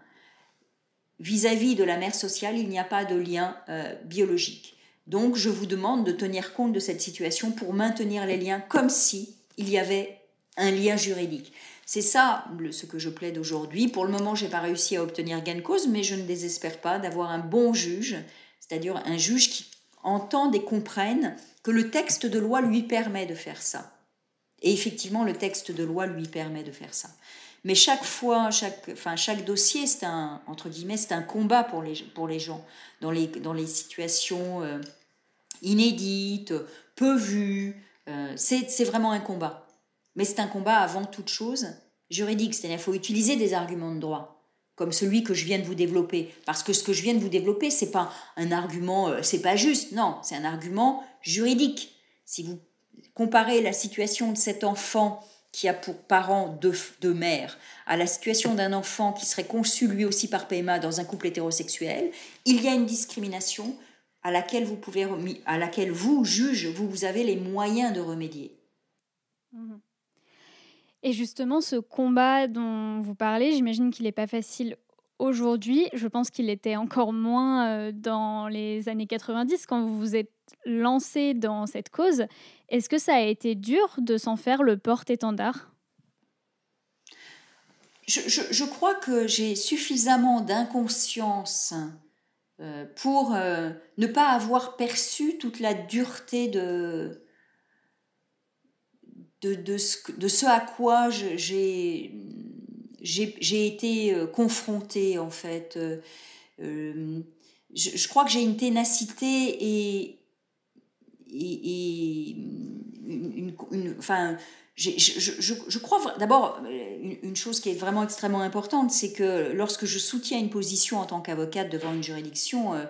vis-à-vis de la mère sociale, il n'y a pas de lien euh, biologique. Donc, je vous demande de tenir compte de cette situation pour maintenir les liens comme si il y avait un lien juridique. C'est ça ce que je plaide aujourd'hui. Pour le moment, je n'ai pas réussi à obtenir gain de cause, mais je ne désespère pas d'avoir un bon juge, c'est-à-dire un juge qui entende et comprenne que le texte de loi lui permet de faire ça. Et effectivement, le texte de loi lui permet de faire ça. Mais chaque fois, chaque, enfin, chaque dossier, c'est un, entre guillemets, c'est un combat pour les, pour les gens, dans les, dans les situations euh, inédites, peu vues. Euh, c'est, c'est vraiment un combat. Mais c'est un combat avant toute chose juridique. C'est-à-dire qu'il faut utiliser des arguments de droit, comme celui que je viens de vous développer. Parce que ce que je viens de vous développer, c'est pas un argument, euh, c'est pas juste. Non, c'est un argument juridique. Si vous comparez la situation de cet enfant qui a pour parents deux, deux mères, à la situation d'un enfant qui serait conçu lui aussi par P M A dans un couple hétérosexuel, il y a une discrimination à laquelle vous, pouvez remis, à laquelle vous juges, vous, vous avez les moyens de remédier. Et justement, ce combat dont vous parlez, j'imagine qu'il n'est pas facile aujourd'hui. Je pense qu'il était encore moins dans les années quatre-vingt-dix, quand vous vous êtes lancé dans cette cause. Est-ce que ça a été dur de s'en faire le porte-étendard ? je, je, je crois que j'ai suffisamment d'inconscience euh, pour euh, ne pas avoir perçu toute la dureté de, de, de, ce, de ce à quoi je, j'ai... J'ai, j'ai été euh, confrontée, en fait. Euh, euh, je, je crois que j'ai une ténacité et, et, et une, une, une, enfin, j'ai, je, je, je crois d'abord une, une chose qui est vraiment extrêmement importante, c'est que lorsque je soutiens une position en tant qu'avocate devant une juridiction, euh,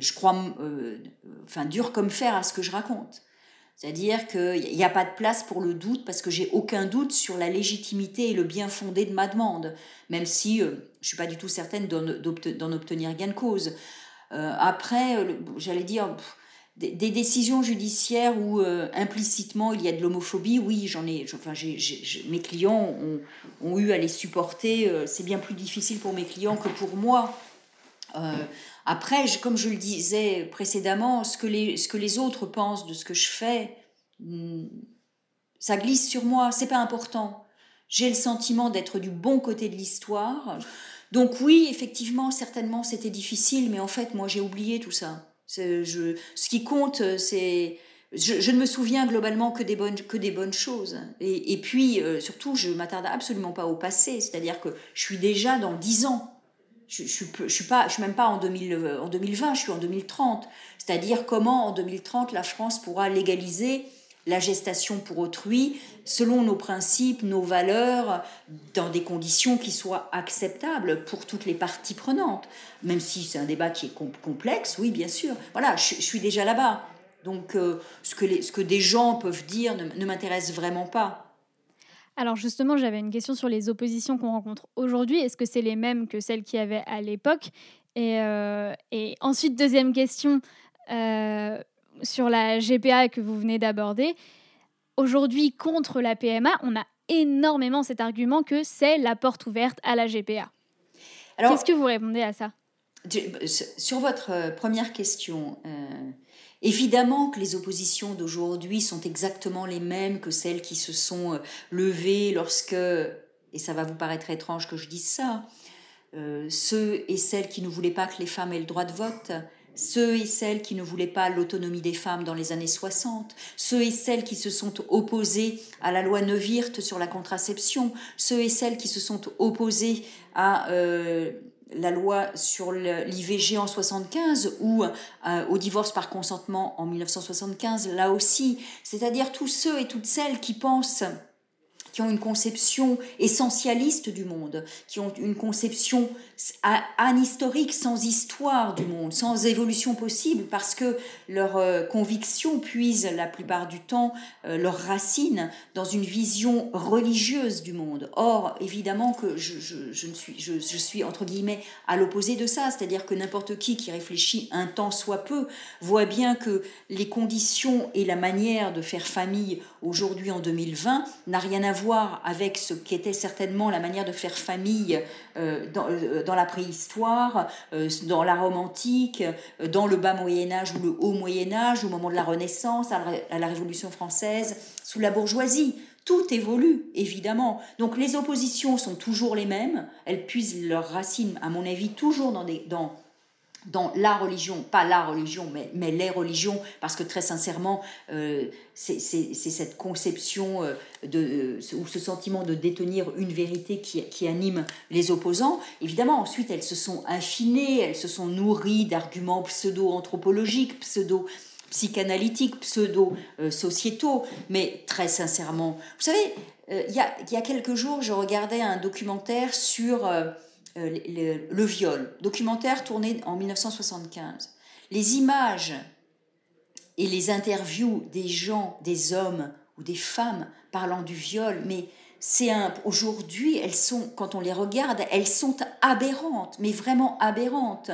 je crois, euh, enfin, dur comme fer à ce que je raconte. C'est-à-dire qu'il n'y a pas de place pour le doute, parce que j'ai aucun doute sur la légitimité et le bien fondé de ma demande, même si euh, je ne suis pas du tout certaine d'en, d'en obtenir gain de cause. Euh, après, le, j'allais dire, pff, des, des décisions judiciaires où euh, implicitement il y a de l'homophobie, oui, j'en ai, je, enfin, j'ai, j'ai, j'ai, mes clients ont, ont eu à les supporter. Euh, c'est bien plus difficile pour mes clients que pour moi. Euh, après, je, comme je le disais précédemment, ce que, les, ce que les autres pensent de ce que je fais, ça glisse sur moi, c'est pas important. J'ai le sentiment d'être du bon côté de l'histoire. Donc oui, effectivement, certainement c'était difficile, mais en fait, moi j'ai oublié tout ça. C'est, je, ce qui compte, c'est... Je, je ne me souviens globalement que des bonnes, que des bonnes choses. Et, et puis, euh, surtout, je ne m'attarde absolument pas au passé, c'est-à-dire que je suis déjà dans dix ans. Je ne je, je suis, je suis même pas en, deux mille, en deux mille vingt, je suis en deux mille trente. C'est-à-dire comment en deux mille trente la France pourra légaliser la gestation pour autrui selon nos principes, nos valeurs, dans des conditions qui soient acceptables pour toutes les parties prenantes. Même si c'est un débat qui est complexe, oui, bien sûr. Voilà, je, je suis déjà là-bas. Donc euh, ce, que les, ce que des gens peuvent dire ne, ne m'intéresse vraiment pas. Alors justement, j'avais une question sur les oppositions qu'on rencontre aujourd'hui. Est-ce que c'est les mêmes que celles qu'il y avait à l'époque ? Et, euh, et ensuite, deuxième question euh, sur la G P A que vous venez d'aborder. Aujourd'hui, contre la P M A, on a énormément cet argument que c'est la porte ouverte à la G P A. Alors, qu'est-ce que vous répondez à ça ? Sur votre première question... Euh... Évidemment que les oppositions d'aujourd'hui sont exactement les mêmes que celles qui se sont levées lorsque, et ça va vous paraître étrange que je dise ça, euh, ceux et celles qui ne voulaient pas que les femmes aient le droit de vote, ceux et celles qui ne voulaient pas l'autonomie des femmes dans les années soixante, ceux et celles qui se sont opposés à la loi Neuwirth sur la contraception, ceux et celles qui se sont opposés à... Euh, la loi sur l'I V G en soixante-quinze ou euh, au divorce par consentement en mille neuf cent soixante-quinze, là aussi, c'est-à-dire tous ceux et toutes celles qui pensent, qui ont une conception essentialiste du monde, qui ont une conception anhistorique, sans histoire du monde, sans évolution possible, parce que leurs convictions puisent la plupart du temps leurs racines dans une vision religieuse du monde. Or, évidemment que je, je, je, ne suis, je, je suis, entre guillemets, à l'opposé de ça, c'est-à-dire que n'importe qui qui réfléchit un temps soit peu voit bien que les conditions et la manière de faire famille aujourd'hui en deux mille vingt n'a rien à voir avec ce qu'était certainement la manière de faire famille euh, dans, euh, dans la préhistoire, euh, dans la Rome antique, euh, dans le bas Moyen-Âge ou le haut Moyen-Âge, au moment de la Renaissance, à la, à la Révolution française, sous la bourgeoisie. Tout évolue, évidemment. Donc les oppositions sont toujours les mêmes. Elles puisent leurs racines, à mon avis, toujours dans des... Dans dans la religion, pas la religion, mais, mais les religions, parce que très sincèrement, euh, c'est cette conception euh, de, euh, ou ce sentiment de détenir une vérité qui, qui anime les opposants. Évidemment, ensuite, elles se sont affinées, elles se sont nourries d'arguments pseudo-anthropologiques, pseudo-psychanalytiques, pseudo-sociétaux, mais très sincèrement. Vous savez, il euh, y, a, y a quelques jours, je regardais un documentaire sur... Euh, Euh, le, le viol, documentaire tourné en mille neuf cent soixante-quinze. Les images et les interviews des gens, des hommes ou des femmes parlant du viol, mais c'est un... Aujourd'hui, elles sont, quand on les regarde, elles sont aberrantes, mais vraiment aberrantes.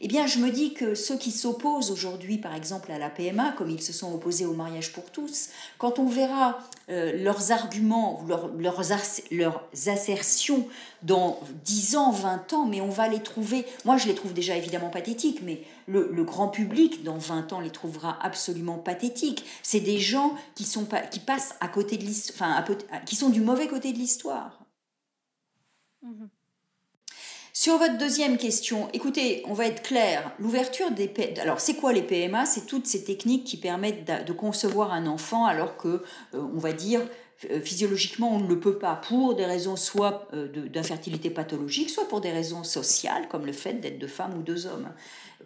Eh bien, je me dis que ceux qui s'opposent aujourd'hui, par exemple, à la P M A, comme ils se sont opposés au mariage pour tous, quand on verra euh, leurs arguments, leurs, leurs, leurs assertions dans dix ans, vingt ans, mais on va les trouver... Moi, je les trouve déjà évidemment pathétiques, mais le, le grand public, dans vingt ans, les trouvera absolument pathétiques. C'est des gens qui, sont pas, qui passent à côté de l'histoire, enfin, qui sont du mauvais côté de l'histoire. Mmh. Sur votre deuxième question, écoutez, on va être clair, l'ouverture des... P... Alors, c'est quoi les P M A? C'est toutes ces techniques qui permettent de concevoir un enfant alors que, euh, on va dire... physiologiquement, on ne le peut pas pour des raisons soit d'infertilité pathologique, soit pour des raisons sociales, comme le fait d'être deux femmes ou deux hommes.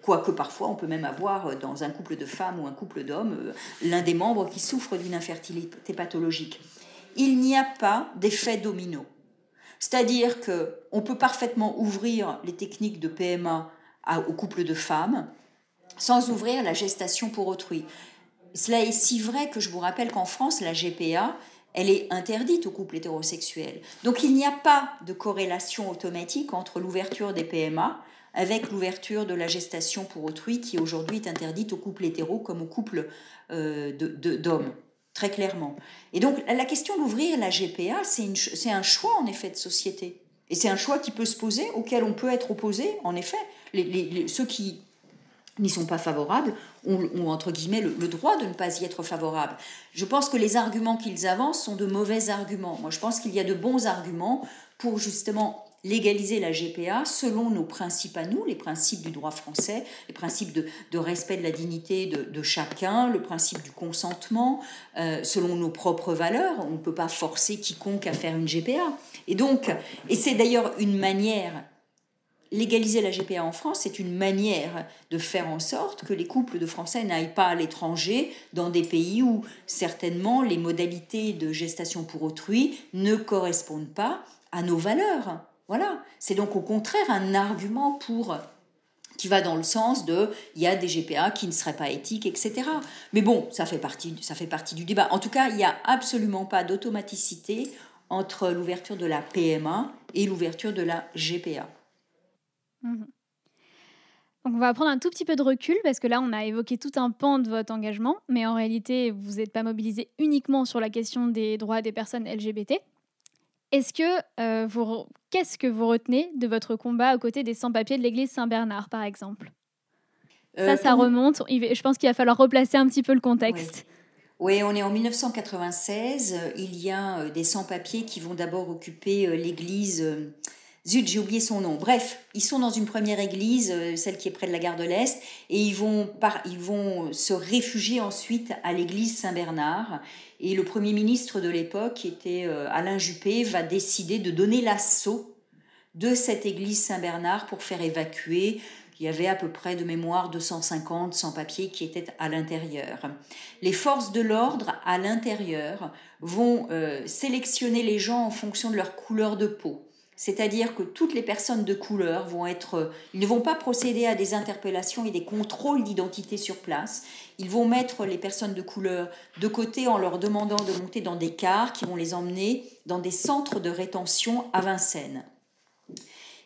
Quoique parfois, on peut même avoir dans un couple de femmes ou un couple d'hommes l'un des membres qui souffre d'une infertilité pathologique. Il n'y a pas d'effet domino. C'est-à-dire qu'on peut parfaitement ouvrir les techniques de P M A aux couples de femmes sans ouvrir la gestation pour autrui. Cela est si vrai que je vous rappelle qu'en France, la G P A... elle est interdite aux couples hétérosexuels. Donc il n'y a pas de corrélation automatique entre l'ouverture des P M A avec l'ouverture de la gestation pour autrui qui aujourd'hui est interdite aux couples hétéros comme aux couples euh, de, de, d'hommes, très clairement. Et donc la question d'ouvrir la G P A, c'est un choix en effet de société. Et c'est un choix qui peut se poser, auquel on peut être opposé, en effet. Les, les, les, ceux qui n'y sont pas favorables ont, ont entre guillemets le, le droit de ne pas y être favorables. Je pense que les arguments qu'ils avancent sont de mauvais arguments. Moi, je pense qu'il y a de bons arguments pour justement légaliser la G P A selon nos principes à nous, les principes du droit français, les principes de, de respect de la dignité de, de chacun, le principe du consentement, euh, selon nos propres valeurs. On ne peut pas forcer quiconque à faire une G P A. Et donc, et c'est d'ailleurs une manière... Légaliser la G P A en France, c'est une manière de faire en sorte que les couples de Français n'aillent pas à l'étranger, dans des pays où certainement les modalités de gestation pour autrui ne correspondent pas à nos valeurs. Voilà. C'est donc au contraire un argument pour, qui va dans le sens de il y a des G P A qui ne seraient pas éthiques, et cetera. Mais bon, ça fait partie, ça fait partie du débat. En tout cas, il n'y a absolument pas d'automaticité entre l'ouverture de la P M A et l'ouverture de la G P A. Mmh. Donc on va prendre un tout petit peu de recul parce que là on a évoqué tout un pan de votre engagement, mais en réalité vous n'êtes pas mobilisé uniquement sur la question des droits des personnes L G B T. Est-ce que euh, vous, qu'est-ce que vous retenez de votre combat aux côtés des sans-papiers de l'église Saint-Bernard par exemple? euh, Ça, ça on... remonte. Je pense qu'il va falloir replacer un petit peu le contexte. Oui. Oui, on est en mille neuf cent quatre-vingt-seize. Il y a des sans-papiers qui vont d'abord occuper l'église. Zut, j'ai oublié son nom. Bref, ils sont dans une première église, celle qui est près de la gare de l'Est, et ils vont, par, ils vont se réfugier ensuite à l'église Saint-Bernard. Et le Premier ministre de l'époque, qui était Alain Juppé, va décider de donner l'assaut de cette église Saint-Bernard pour faire évacuer. Il y avait à peu près de mémoire deux cent cinquante sans-papiers qui étaient à l'intérieur. Les forces de l'ordre à l'intérieur vont euh, sélectionner les gens en fonction de leur couleur de peau. C'est-à-dire que toutes les personnes de couleur vont être... Ils ne vont pas procéder à des interpellations et des contrôles d'identité sur place. Ils vont mettre les personnes de couleur de côté en leur demandant de monter dans des cars qui vont les emmener dans des centres de rétention à Vincennes.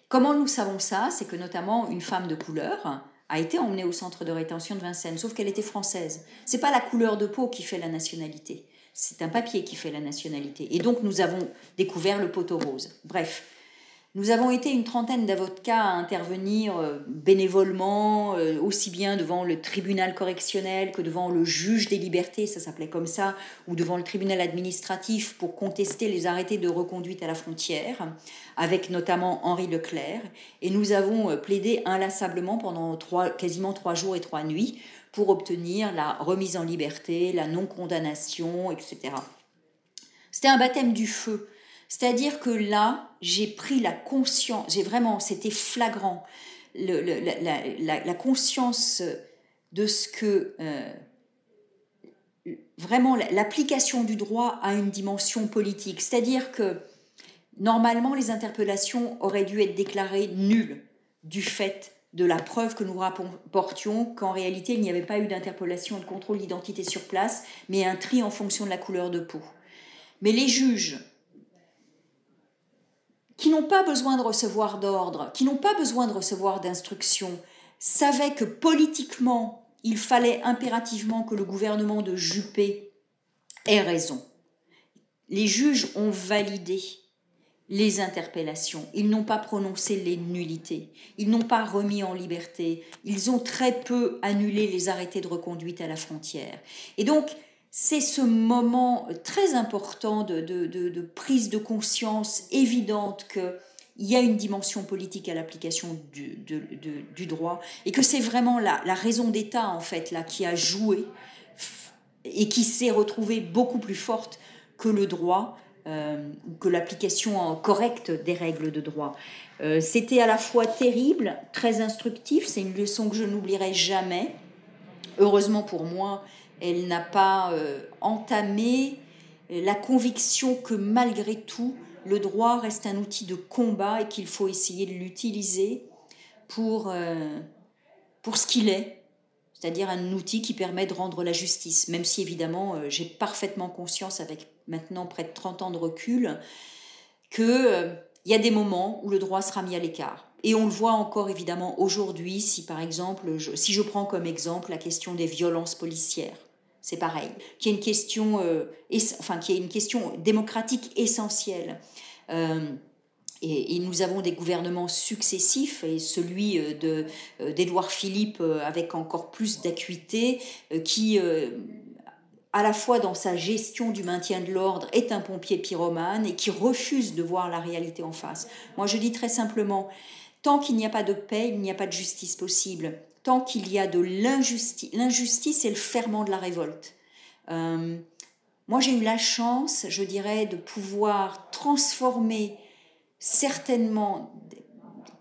Comment nous savons ça? C'est que notamment une femme de couleur a été emmenée au centre de rétention de Vincennes, sauf qu'elle était française. Ce n'est pas la couleur de peau qui fait la nationalité. C'est un papier qui fait la nationalité. Et donc nous avons découvert le poteau rose. Bref. Nous avons été une trentaine d'avocats à intervenir bénévolement, aussi bien devant le tribunal correctionnel que devant le juge des libertés, ça s'appelait comme ça, ou devant le tribunal administratif pour contester les arrêtés de reconduite à la frontière, avec notamment Henri Leclerc. Et nous avons plaidé inlassablement pendant trois, quasiment trois jours et trois nuits pour obtenir la remise en liberté, la non-condamnation, et cetera. C'était un baptême du feu. C'est-à-dire que là, j'ai pris la conscience, j'ai vraiment, c'était flagrant, le, le, la, la, la conscience de ce que, euh, vraiment, l'application du droit a une dimension politique. C'est-à-dire que, normalement, les interpellations auraient dû être déclarées nulles du fait de la preuve que nous rapportions qu'en réalité, il n'y avait pas eu d'interpellation et de contrôle d'identité sur place, mais un tri en fonction de la couleur de peau. Mais les juges... qui n'ont pas besoin de recevoir d'ordre, qui n'ont pas besoin de recevoir d'instruction, savaient que politiquement, il fallait impérativement que le gouvernement de Juppé ait raison. Les juges ont validé les interpellations, ils n'ont pas prononcé les nullités, ils n'ont pas remis en liberté, ils ont très peu annulé les arrêtés de reconduite à la frontière. Et donc, c'est ce moment très important de, de, de, de prise de conscience évidente qu'il y a une dimension politique à l'application du, de, de, du droit et que c'est vraiment la, la raison d'État en fait là, qui a joué et qui s'est retrouvée beaucoup plus forte que le droit, euh, que l'application correcte des règles de droit. Euh, c'était à la fois terrible, très instructif, c'est une leçon que je n'oublierai jamais. Heureusement pour moi, elle n'a pas euh, entamé la conviction que malgré tout, le droit reste un outil de combat et qu'il faut essayer de l'utiliser pour, euh, pour ce qu'il est, c'est-à-dire un outil qui permet de rendre la justice, même si évidemment euh, j'ai parfaitement conscience avec maintenant près de trente ans de recul qu'il euh, y a des moments où le droit sera mis à l'écart. Et on le voit encore évidemment aujourd'hui, si par exemple, je, si je prends comme exemple la question des violences policières. C'est pareil, qui est une question, euh, es, enfin, qui est une question démocratique essentielle. Euh, et, et nous avons des gouvernements successifs, et celui de, euh, d'Édouard Philippe euh, avec encore plus d'acuité, euh, qui, euh, à la fois dans sa gestion du maintien de l'ordre, est un pompier pyromane et qui refuse de voir la réalité en face. Moi, je dis très simplement, tant qu'il n'y a pas de paix, il n'y a pas de justice possible. Tant qu'il y a de l'injustice, l'injustice est le ferment de la révolte. Euh, moi, j'ai eu la chance, je dirais, de pouvoir transformer certainement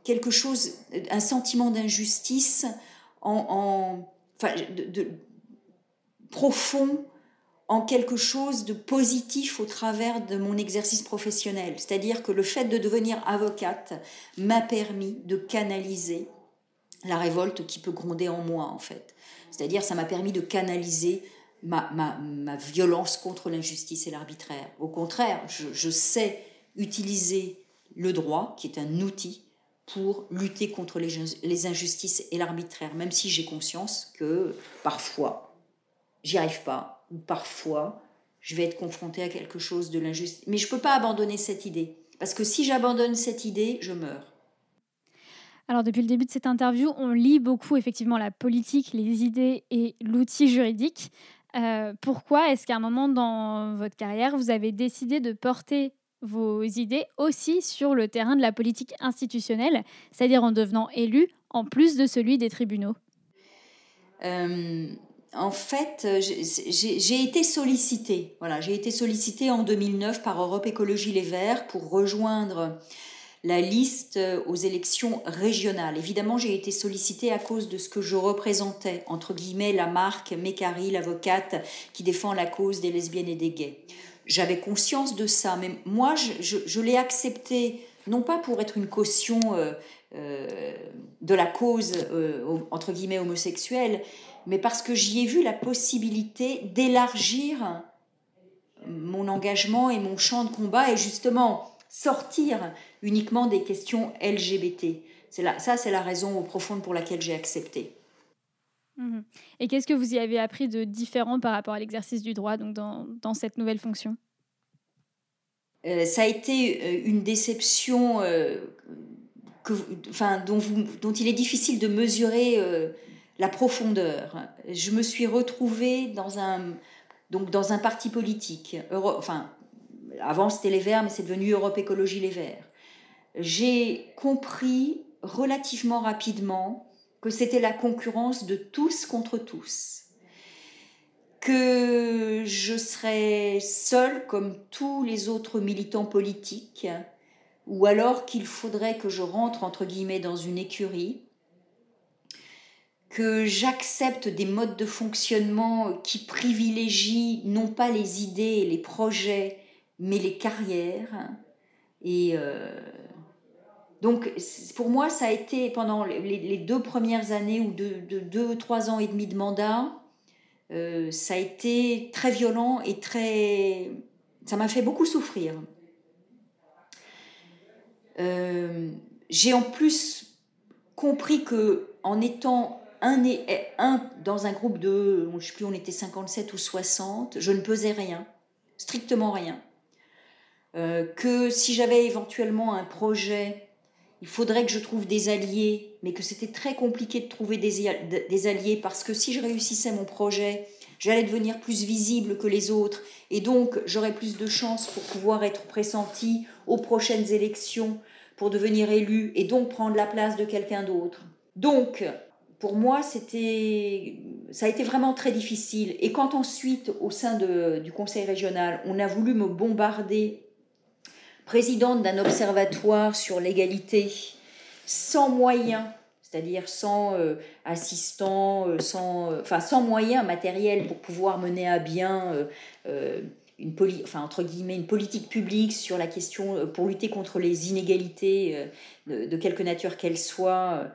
quelque chose, un sentiment d'injustice en, en, enfin, de, de, profond en quelque chose de positif au travers de mon exercice professionnel. C'est-à-dire que le fait de devenir avocate m'a permis de canaliser la révolte qui peut gronder en moi, en fait. C'est-à-dire, ça m'a permis de canaliser ma, ma, ma violence contre l'injustice et l'arbitraire. Au contraire, je, je sais utiliser le droit, qui est un outil, pour lutter contre les, les injustices et l'arbitraire, même si j'ai conscience que parfois, j'y arrive pas, ou parfois, je vais être confrontée à quelque chose de l'injustice. Mais je ne peux pas abandonner cette idée, parce que si j'abandonne cette idée, je meurs. Alors, depuis le début de cette interview, on lit beaucoup, effectivement, la politique, les idées et l'outil juridique. Euh, pourquoi est-ce qu'à un moment dans votre carrière, vous avez décidé de porter vos idées aussi sur le terrain de la politique institutionnelle, c'est-à-dire en devenant élu, en plus de celui des tribunaux ? euh, En fait, j'ai, j'ai été sollicitée. Voilà, j'ai été sollicitée en deux mille neuf par Europe Écologie Les Verts pour rejoindre... la liste aux élections régionales. Évidemment, j'ai été sollicitée à cause de ce que je représentais, entre guillemets, la marque Mécary, l'avocate qui défend la cause des lesbiennes et des gays. J'avais conscience de ça, mais moi, je, je, je l'ai accepté, non pas pour être une caution euh, euh, de la cause, euh, entre guillemets, homosexuelle, mais parce que j'y ai vu la possibilité d'élargir mon engagement et mon champ de combat, et justement sortir uniquement des questions L G B T. C'est la, ça, c'est la raison profonde pour laquelle j'ai accepté. Mmh. Et qu'est-ce que vous y avez appris de différent par rapport à l'exercice du droit, donc dans, dans cette nouvelle fonction ? euh, Ça a été une déception euh, que, enfin, dont, vous, dont il est difficile de mesurer euh, la profondeur. Je me suis retrouvée dans un, donc dans un parti politique, Euro, enfin, avant, c'était les Verts, mais c'est devenu Europe Écologie Les Verts. J'ai compris relativement rapidement que c'était la concurrence de tous contre tous, que je serais seule comme tous les autres militants politiques, ou alors qu'il faudrait que je rentre, entre guillemets, dans une écurie, que j'accepte des modes de fonctionnement qui privilégient non pas les idées et les projets, mais les carrières. Et euh, donc, pour moi, ça a été, pendant les, les deux premières années ou deux, deux, deux, trois ans et demi de mandat, euh, ça a été très violent et très... Ça m'a fait beaucoup souffrir. Euh, j'ai en plus compris qu'en étant un, et, un dans un groupe de... Je ne sais plus, on était cinquante-sept ou soixante, je ne pesais rien, strictement rien. Euh, que si j'avais éventuellement un projet, il faudrait que je trouve des alliés, mais que c'était très compliqué de trouver des, des alliés, parce que si je réussissais mon projet, j'allais devenir plus visible que les autres, et donc j'aurais plus de chances pour pouvoir être pressentie aux prochaines élections, pour devenir élue, et donc prendre la place de quelqu'un d'autre. Donc, pour moi, c'était, ça a été vraiment très difficile. Et quand ensuite, au sein de, du Conseil régional, on a voulu me bombarder présidente d'un observatoire sur l'égalité, sans moyens, c'est-à-dire sans euh, assistant, sans, euh, enfin, sans moyens matériels pour pouvoir mener à bien euh, euh, une, poli- enfin, entre guillemets, une politique publique sur la question euh, pour lutter contre les inégalités euh, de, de quelque nature qu'elles soient. Euh,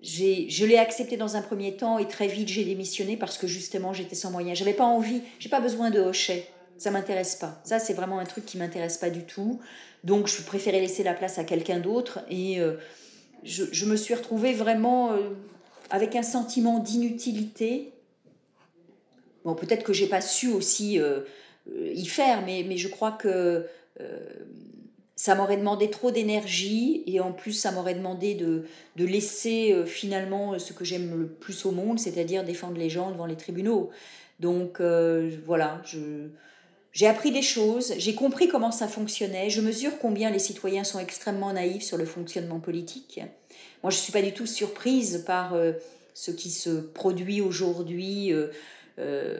j'ai, je l'ai accepté dans un premier temps et très vite j'ai démissionné parce que justement j'étais sans moyens. J'avais pas envie, j'ai pas besoin de hochet. Ça m'intéresse pas. Ça, c'est vraiment un truc qui m'intéresse pas du tout. Donc, je préférais laisser la place à quelqu'un d'autre. Et euh, je, je me suis retrouvée vraiment euh, avec un sentiment d'inutilité. Bon, peut-être que j'ai pas su aussi euh, y faire, mais, mais je crois que euh, ça m'aurait demandé trop d'énergie. Et en plus, ça m'aurait demandé de, de laisser euh, finalement ce que j'aime le plus au monde, c'est-à-dire défendre les gens devant les tribunaux. Donc, euh, voilà, je... J'ai appris des choses, j'ai compris comment ça fonctionnait, je mesure combien les citoyens sont extrêmement naïfs sur le fonctionnement politique. Moi, je ne suis pas du tout surprise par euh, ce qui se produit aujourd'hui euh, euh,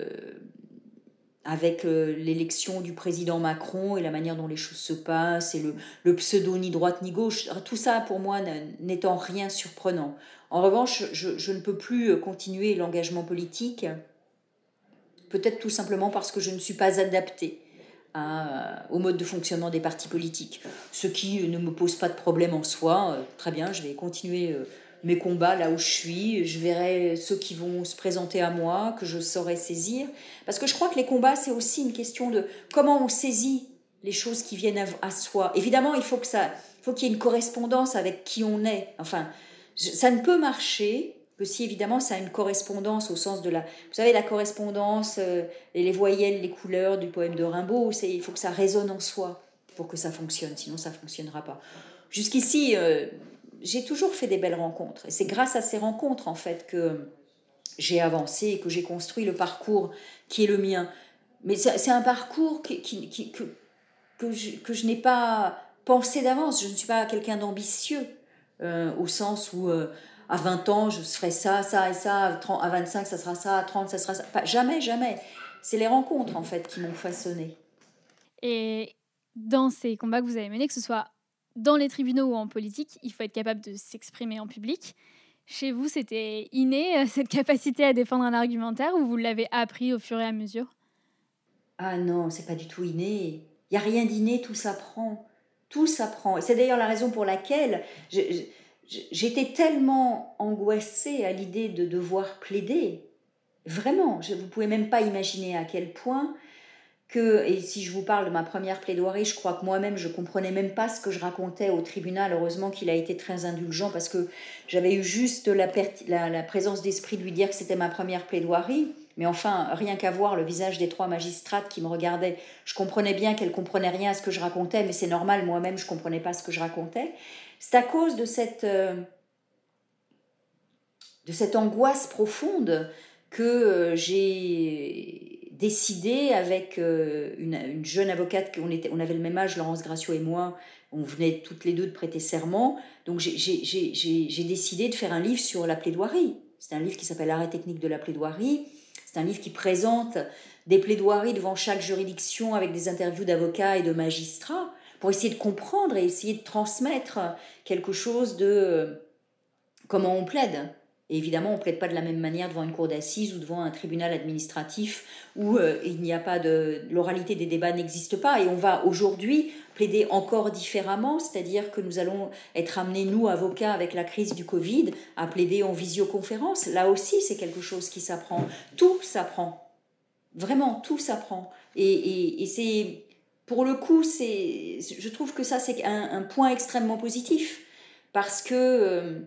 avec euh, l'élection du président Macron et la manière dont les choses se passent, et le, le pseudo ni droite ni gauche. Tout ça, pour moi, n'est en rien surprenant. En revanche, je, je ne peux plus continuer l'engagement politique. Peut-être tout simplement parce que je ne suis pas adaptée à, au mode de fonctionnement des partis politiques. Ce qui ne me pose pas de problème en soi. Euh, très bien, je vais continuer euh, mes combats là où je suis. Je verrai ceux qui vont se présenter à moi, que je saurai saisir. Parce que je crois que les combats, c'est aussi une question de comment on saisit les choses qui viennent à, à soi. Évidemment, il faut que ça, faut qu'il y ait une correspondance avec qui on est. Enfin, je, ça ne peut marcher... que si évidemment ça a une correspondance au sens de la... Vous savez, la correspondance, euh, les voyelles, les couleurs du poème de Rimbaud, c'est, il faut que ça résonne en soi pour que ça fonctionne, sinon ça ne fonctionnera pas. Jusqu'ici, euh, j'ai toujours fait des belles rencontres. Et c'est grâce à ces rencontres, en fait, que j'ai avancé et que j'ai construit le parcours qui est le mien. Mais c'est, c'est un parcours qui, qui, qui, que, que, je, que je n'ai pas pensé d'avance. Je ne suis pas quelqu'un d'ambitieux, euh, au sens où... Euh, à vingt ans, je ferai ça, ça et ça, à vingt-cinq, ça sera ça, à trente, ça sera ça. Pas, jamais, jamais. C'est les rencontres, en fait, qui m'ont façonnée. Et dans ces combats que vous avez menés, que ce soit dans les tribunaux ou en politique, il faut être capable de s'exprimer en public. Chez vous, c'était inné, cette capacité à défendre un argumentaire, ou vous l'avez appris au fur et à mesure ? Ah non, c'est pas du tout inné. Il n'y a rien d'inné, tout s'apprend. Tout s'apprend. Et c'est d'ailleurs la raison pour laquelle je, je, j'étais tellement angoissée à l'idée de devoir plaider. Vraiment, je, vous pouvez même pas imaginer à quel point que, et si je vous parle de ma première plaidoirie, je crois que moi-même, je ne comprenais même pas ce que je racontais au tribunal. Heureusement qu'il a été très indulgent parce que j'avais eu juste la, perti- la, la présence d'esprit de lui dire que c'était ma première plaidoirie. Mais enfin, rien qu'à voir le visage des trois magistrates qui me regardaient, je comprenais bien qu'elles ne comprenaient rien à ce que je racontais, mais c'est normal, moi-même, je ne comprenais pas ce que je racontais. C'est à cause de cette, euh, de cette angoisse profonde que euh, j'ai... décidé avec une, une jeune avocate, on, était, on avait le même âge, Laurence Gratiaud et moi, on venait toutes les deux de prêter serment, donc j'ai, j'ai, j'ai, j'ai décidé de faire un livre sur la plaidoirie. C'est un livre qui s'appelle « Arrêt technique de la plaidoirie », c'est un livre qui présente des plaidoiries devant chaque juridiction avec des interviews d'avocats et de magistrats pour essayer de comprendre et essayer de transmettre quelque chose de comment on plaide. Et évidemment, on ne plaide pas de la même manière devant une cour d'assises ou devant un tribunal administratif où euh, il n'y a pas de... l'oralité des débats n'existe pas. Et on va aujourd'hui plaider encore différemment, c'est-à-dire que nous allons être amenés, nous, avocats, avec la crise du Covid, à plaider en visioconférence. Là aussi, c'est quelque chose qui s'apprend. Tout s'apprend. Vraiment, tout s'apprend. Et, et, et c'est... Pour le coup, c'est, je trouve que ça, c'est un, un point extrêmement positif parce que... Euh,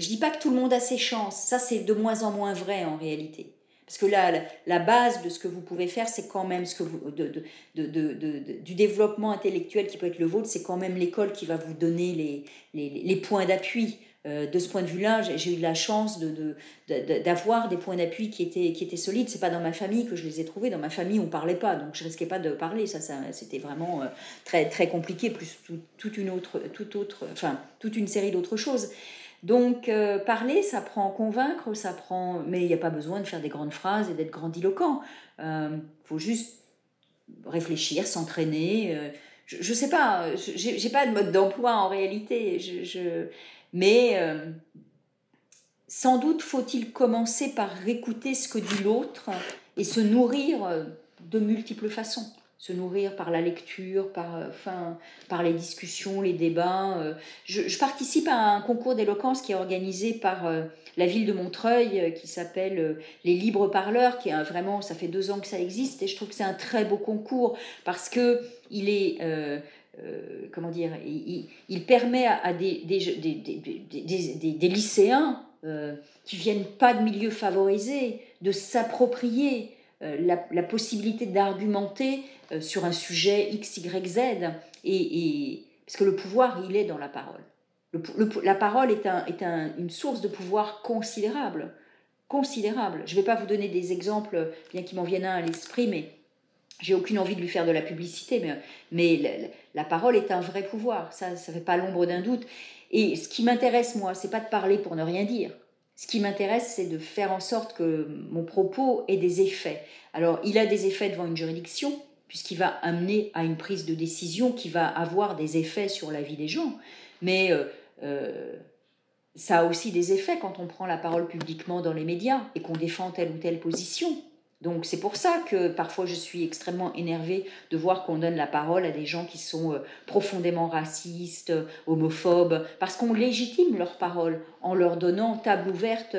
Je ne dis pas que tout le monde a ses chances, ça c'est de moins en moins vrai en réalité. Parce que la, la, la base de ce que vous pouvez faire, c'est quand même ce que vous, de, de, de, de, de, du développement intellectuel qui peut être le vôtre, c'est quand même l'école qui va vous donner les, les, les points d'appui. Euh, de ce point de vue-là, j'ai, j'ai eu la chance de, de, de, d'avoir des points d'appui qui étaient, qui étaient solides. Ce n'est pas dans ma famille que je les ai trouvés, dans ma famille on ne parlait pas, donc je ne risquais pas de parler. Ça, ça, c'était vraiment euh, très, très compliqué, plus tout, toute, une autre, toute, autre, enfin, toute une série d'autres choses. Donc, euh, parler, ça prend convaincre, ça prend... mais il n'y a pas besoin de faire des grandes phrases et d'être grandiloquent. Il euh, faut juste réfléchir, s'entraîner. Euh, je ne sais pas, je n'ai pas de mode d'emploi en réalité. Je, je... Mais euh, sans doute faut-il commencer par écouter ce que dit l'autre et se nourrir de multiples façons. Se nourrir par la lecture, par, enfin, par les discussions, les débats. Je, je participe à un concours d'éloquence qui est organisé par euh, la ville de Montreuil, euh, qui s'appelle euh, Les Libres Parleurs, qui est un, vraiment, ça fait deux ans que ça existe, et je trouve que c'est un très beau concours, parce que il est... Euh, Euh, comment dire, il, il permet à, à des, des, des, des, des, des, des lycéens euh, qui ne viennent pas de milieux favorisés de s'approprier euh, la, la possibilité d'argumenter euh, sur un sujet X, Y, Z. Et, et, parce que le pouvoir, il est dans la parole. Le, le, la parole est, un, est un, une source de pouvoir considérable. Considérable. Je ne vais pas vous donner des exemples, bien qu'il m'en vienne un à l'esprit, mais... J'ai aucune envie de lui faire de la publicité, mais, mais la, la parole est un vrai pouvoir. Ça, ça ne fait pas l'ombre d'un doute. Et ce qui m'intéresse, moi, ce n'est pas de parler pour ne rien dire. Ce qui m'intéresse, c'est de faire en sorte que mon propos ait des effets. Alors, il a des effets devant une juridiction, puisqu'il va amener à une prise de décision qui va avoir des effets sur la vie des gens. Mais... Euh, euh, ça a aussi des effets quand on prend la parole publiquement dans les médias et qu'on défend telle ou telle position. Donc c'est pour ça que parfois je suis extrêmement énervée de voir qu'on donne la parole à des gens qui sont profondément racistes, homophobes, parce qu'on légitime leur parole en leur donnant table ouverte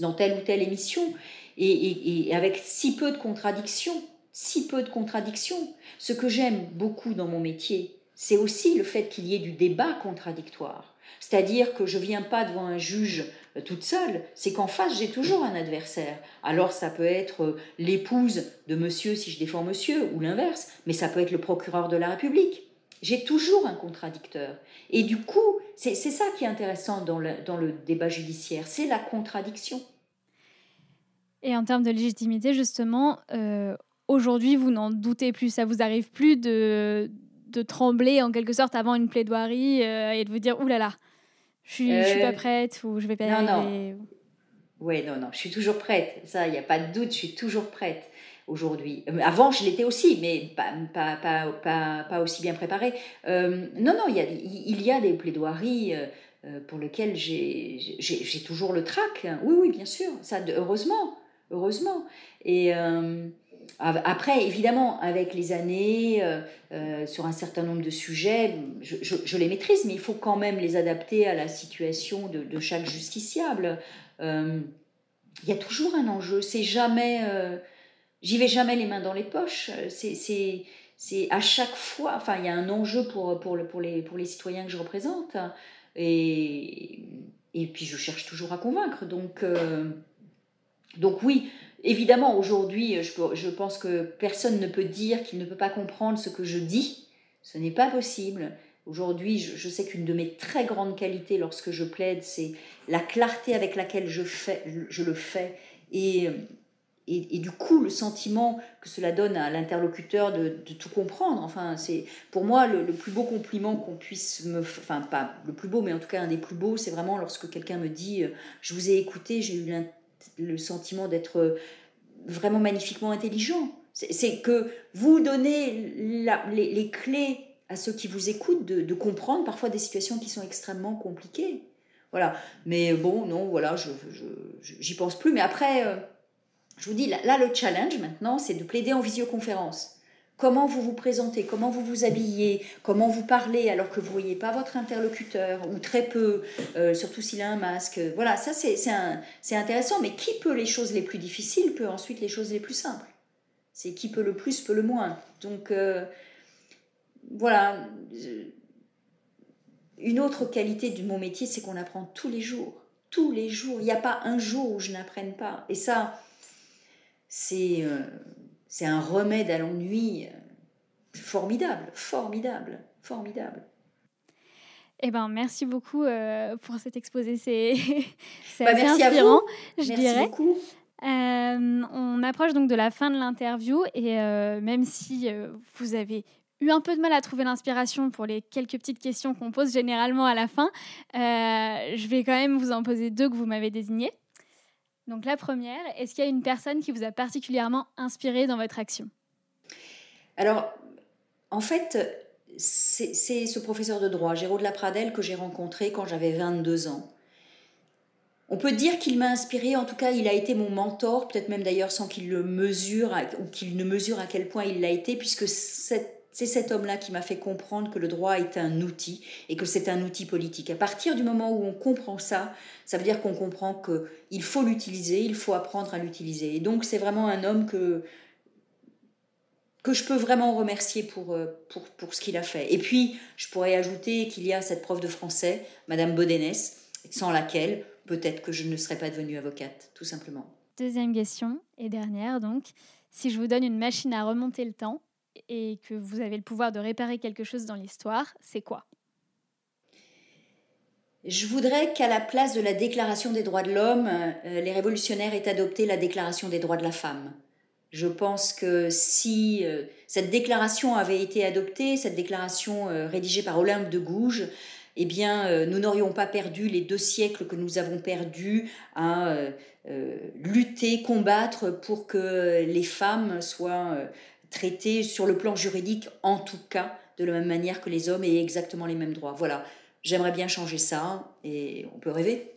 dans telle ou telle émission, et, et, et avec si peu de contradictions, si peu de contradictions. Ce que j'aime beaucoup dans mon métier, c'est aussi le fait qu'il y ait du débat contradictoire. C'est-à-dire que je ne viens pas devant un juge toute seule, c'est qu'en face, j'ai toujours un adversaire. Alors, ça peut être l'épouse de monsieur, si je défends monsieur, ou l'inverse, mais ça peut être le procureur de la République. J'ai toujours un contradicteur. Et du coup, c'est, c'est ça qui est intéressant dans le, dans le débat judiciaire, c'est la contradiction. Et en termes de légitimité, justement, euh, aujourd'hui, vous n'en doutez plus, ça ne vous arrive plus de... de trembler en quelque sorte avant une plaidoirie euh, et de vous dire « Ouh là là, je ne suis euh, pas prête » ou « Je vais pas non, arriver. » Non, non. Ouais, non, non, je suis toujours prête. Ça, il n'y a pas de doute, je suis toujours prête. aujourd'hui. Avant, je l'étais aussi, mais pas, pas, pas, pas, pas aussi bien préparée. Euh, non, non, il y a, il y a des plaidoiries euh, pour lesquelles j'ai, j'ai, j'ai toujours le trac. Oui, oui, bien sûr, ça, heureusement, heureusement. Et... Euh, Après, évidemment, avec les années, euh, euh, sur un certain nombre de sujets, je, je, je les maîtrise, mais il faut quand même les adapter à la situation de, de chaque justiciable. Euh, y a toujours un enjeu. C'est jamais, euh, j'y vais jamais les mains dans les poches. C'est, c'est, c'est à chaque fois. Enfin, il y a un enjeu pour pour le pour les pour les citoyens que je représente. Et et puis je cherche toujours à convaincre. Donc euh, donc oui. Évidemment, aujourd'hui, je, peux, je pense que personne ne peut dire qu'il ne peut pas comprendre ce que je dis. Ce n'est pas possible. Aujourd'hui, je, je sais qu'une de mes très grandes qualités lorsque je plaide, c'est la clarté avec laquelle je, fais, je le fais. Et, et, et du coup, le sentiment que cela donne à l'interlocuteur de, de tout comprendre. Enfin, c'est pour moi le, le plus beau compliment qu'on puisse me... Enfin, pas le plus beau, mais en tout cas un des plus beaux, c'est vraiment lorsque quelqu'un me dit « je vous ai écouté, j'ai eu l'intérêt ». Le sentiment d'être vraiment magnifiquement intelligent. C'est, c'est que vous donnez la, les, les clés à ceux qui vous écoutent de, de comprendre parfois des situations qui sont extrêmement compliquées. Voilà. Mais bon, non, voilà, je, je, je, j'y pense plus. Mais après, euh, je vous dis, là, là, le challenge maintenant, c'est de plaider en visioconférence. Comment vous vous présentez, comment vous vous habillez, comment vous parlez alors que vous ne voyez pas votre interlocuteur, ou très peu, euh, surtout s'il a un masque. Voilà, ça c'est, c'est, un, c'est intéressant, mais qui peut les choses les plus difficiles peut ensuite les choses les plus simples. C'est qui peut le plus, peut le moins. Donc euh, voilà, une autre qualité de mon métier, c'est qu'on apprend tous les jours. Tous les jours, il n'y a pas un jour où je n'apprenne pas. Et ça, c'est... Euh, C'est un remède à l'ennui formidable, formidable, formidable. Eh ben, merci beaucoup euh, pour cet exposé. C'est, c'est bah, assez merci inspirant, à vous. Je merci dirais. Beaucoup. Euh, on approche donc de la fin de l'interview et euh, même si euh, vous avez eu un peu de mal à trouver l'inspiration pour les quelques petites questions qu'on pose généralement à la fin, euh, je vais quand même vous en poser deux que vous m'avez désignées. Donc la première, est-ce qu'il y a une personne qui vous a particulièrement inspiré dans votre action ? Alors, en fait, c'est, c'est ce professeur de droit, Géraud de la Pradelle, que j'ai rencontré quand j'avais vingt-deux ans. On peut dire qu'il m'a inspiré, en tout cas, il a été mon mentor, peut-être même d'ailleurs sans qu'il le mesure, ou qu'il ne mesure à quel point il l'a été, puisque cette C'est cet homme-là qui m'a fait comprendre que le droit est un outil et que c'est un outil politique. À partir du moment où on comprend ça, ça veut dire qu'on comprend qu'il faut l'utiliser, il faut apprendre à l'utiliser. Et donc, c'est vraiment un homme que, que je peux vraiment remercier pour, pour, pour ce qu'il a fait. Et puis, je pourrais ajouter qu'il y a cette prof de français, Madame Bodénès, sans laquelle peut-être que je ne serais pas devenue avocate, tout simplement. Deuxième question, et dernière donc. Si je vous donne une machine à remonter le temps, et que vous avez le pouvoir de réparer quelque chose dans l'histoire, c'est quoi ? Je voudrais qu'à la place de la Déclaration des droits de l'homme, euh, les révolutionnaires aient adopté la Déclaration des droits de la femme. Je pense que si euh, cette déclaration avait été adoptée, cette déclaration euh, rédigée par Olympe de Gouges, eh bien, euh, nous n'aurions pas perdu les deux siècles que nous avons perdus à euh, euh, lutter, combattre pour que les femmes soient... Euh, traité sur le plan juridique, en tout cas, de la même manière que les hommes et exactement les mêmes droits. Voilà, j'aimerais bien changer ça et on peut rêver.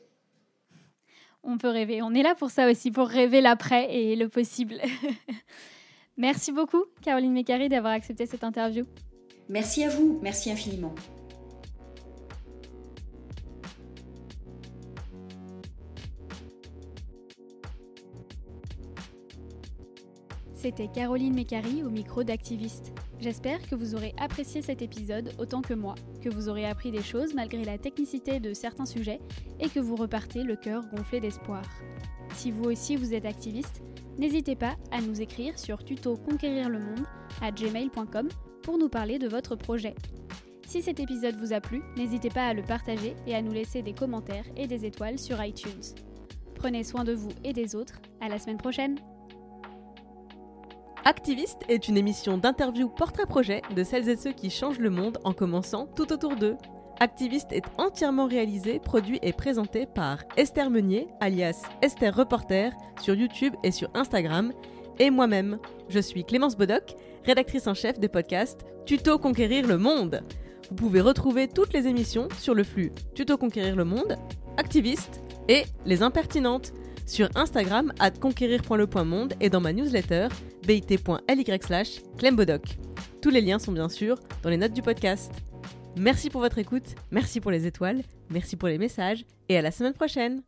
On peut rêver, on est là pour ça aussi, pour rêver l'après et le possible. Merci beaucoup, Caroline Mécary, d'avoir accepté cette interview. Merci à vous, merci infiniment. C'était Caroline Mécary au micro d'Activiste. J'espère que vous aurez apprécié cet épisode autant que moi, que vous aurez appris des choses malgré la technicité de certains sujets et que vous repartez le cœur gonflé d'espoir. Si vous aussi vous êtes activiste, n'hésitez pas à nous écrire sur tuto conquérir le monde arobase gmail point com pour nous parler de votre projet. Si cet épisode vous a plu, n'hésitez pas à le partager et à nous laisser des commentaires et des étoiles sur iTunes. Prenez soin de vous et des autres, à la semaine prochaine! Activiste est une émission d'interview portrait-projet de celles et ceux qui changent le monde en commençant tout autour d'eux. Activiste est entièrement réalisé, produit et présenté par Esther Meunier, alias Esther Reporter, sur YouTube et sur Instagram, et moi-même. Je suis Clémence Baudoc, rédactrice en chef des podcasts Tuto Conquérir le Monde. Vous pouvez retrouver toutes les émissions sur le flux Tuto Conquérir le Monde, Activiste et Les Impertinentes, sur Instagram à conquérir point le point monde et dans ma newsletter bit point l y slash clembodoc. Tous les liens sont bien sûr dans les notes du podcast. Merci pour votre écoute, merci pour les étoiles, merci pour les messages et à la semaine prochaine.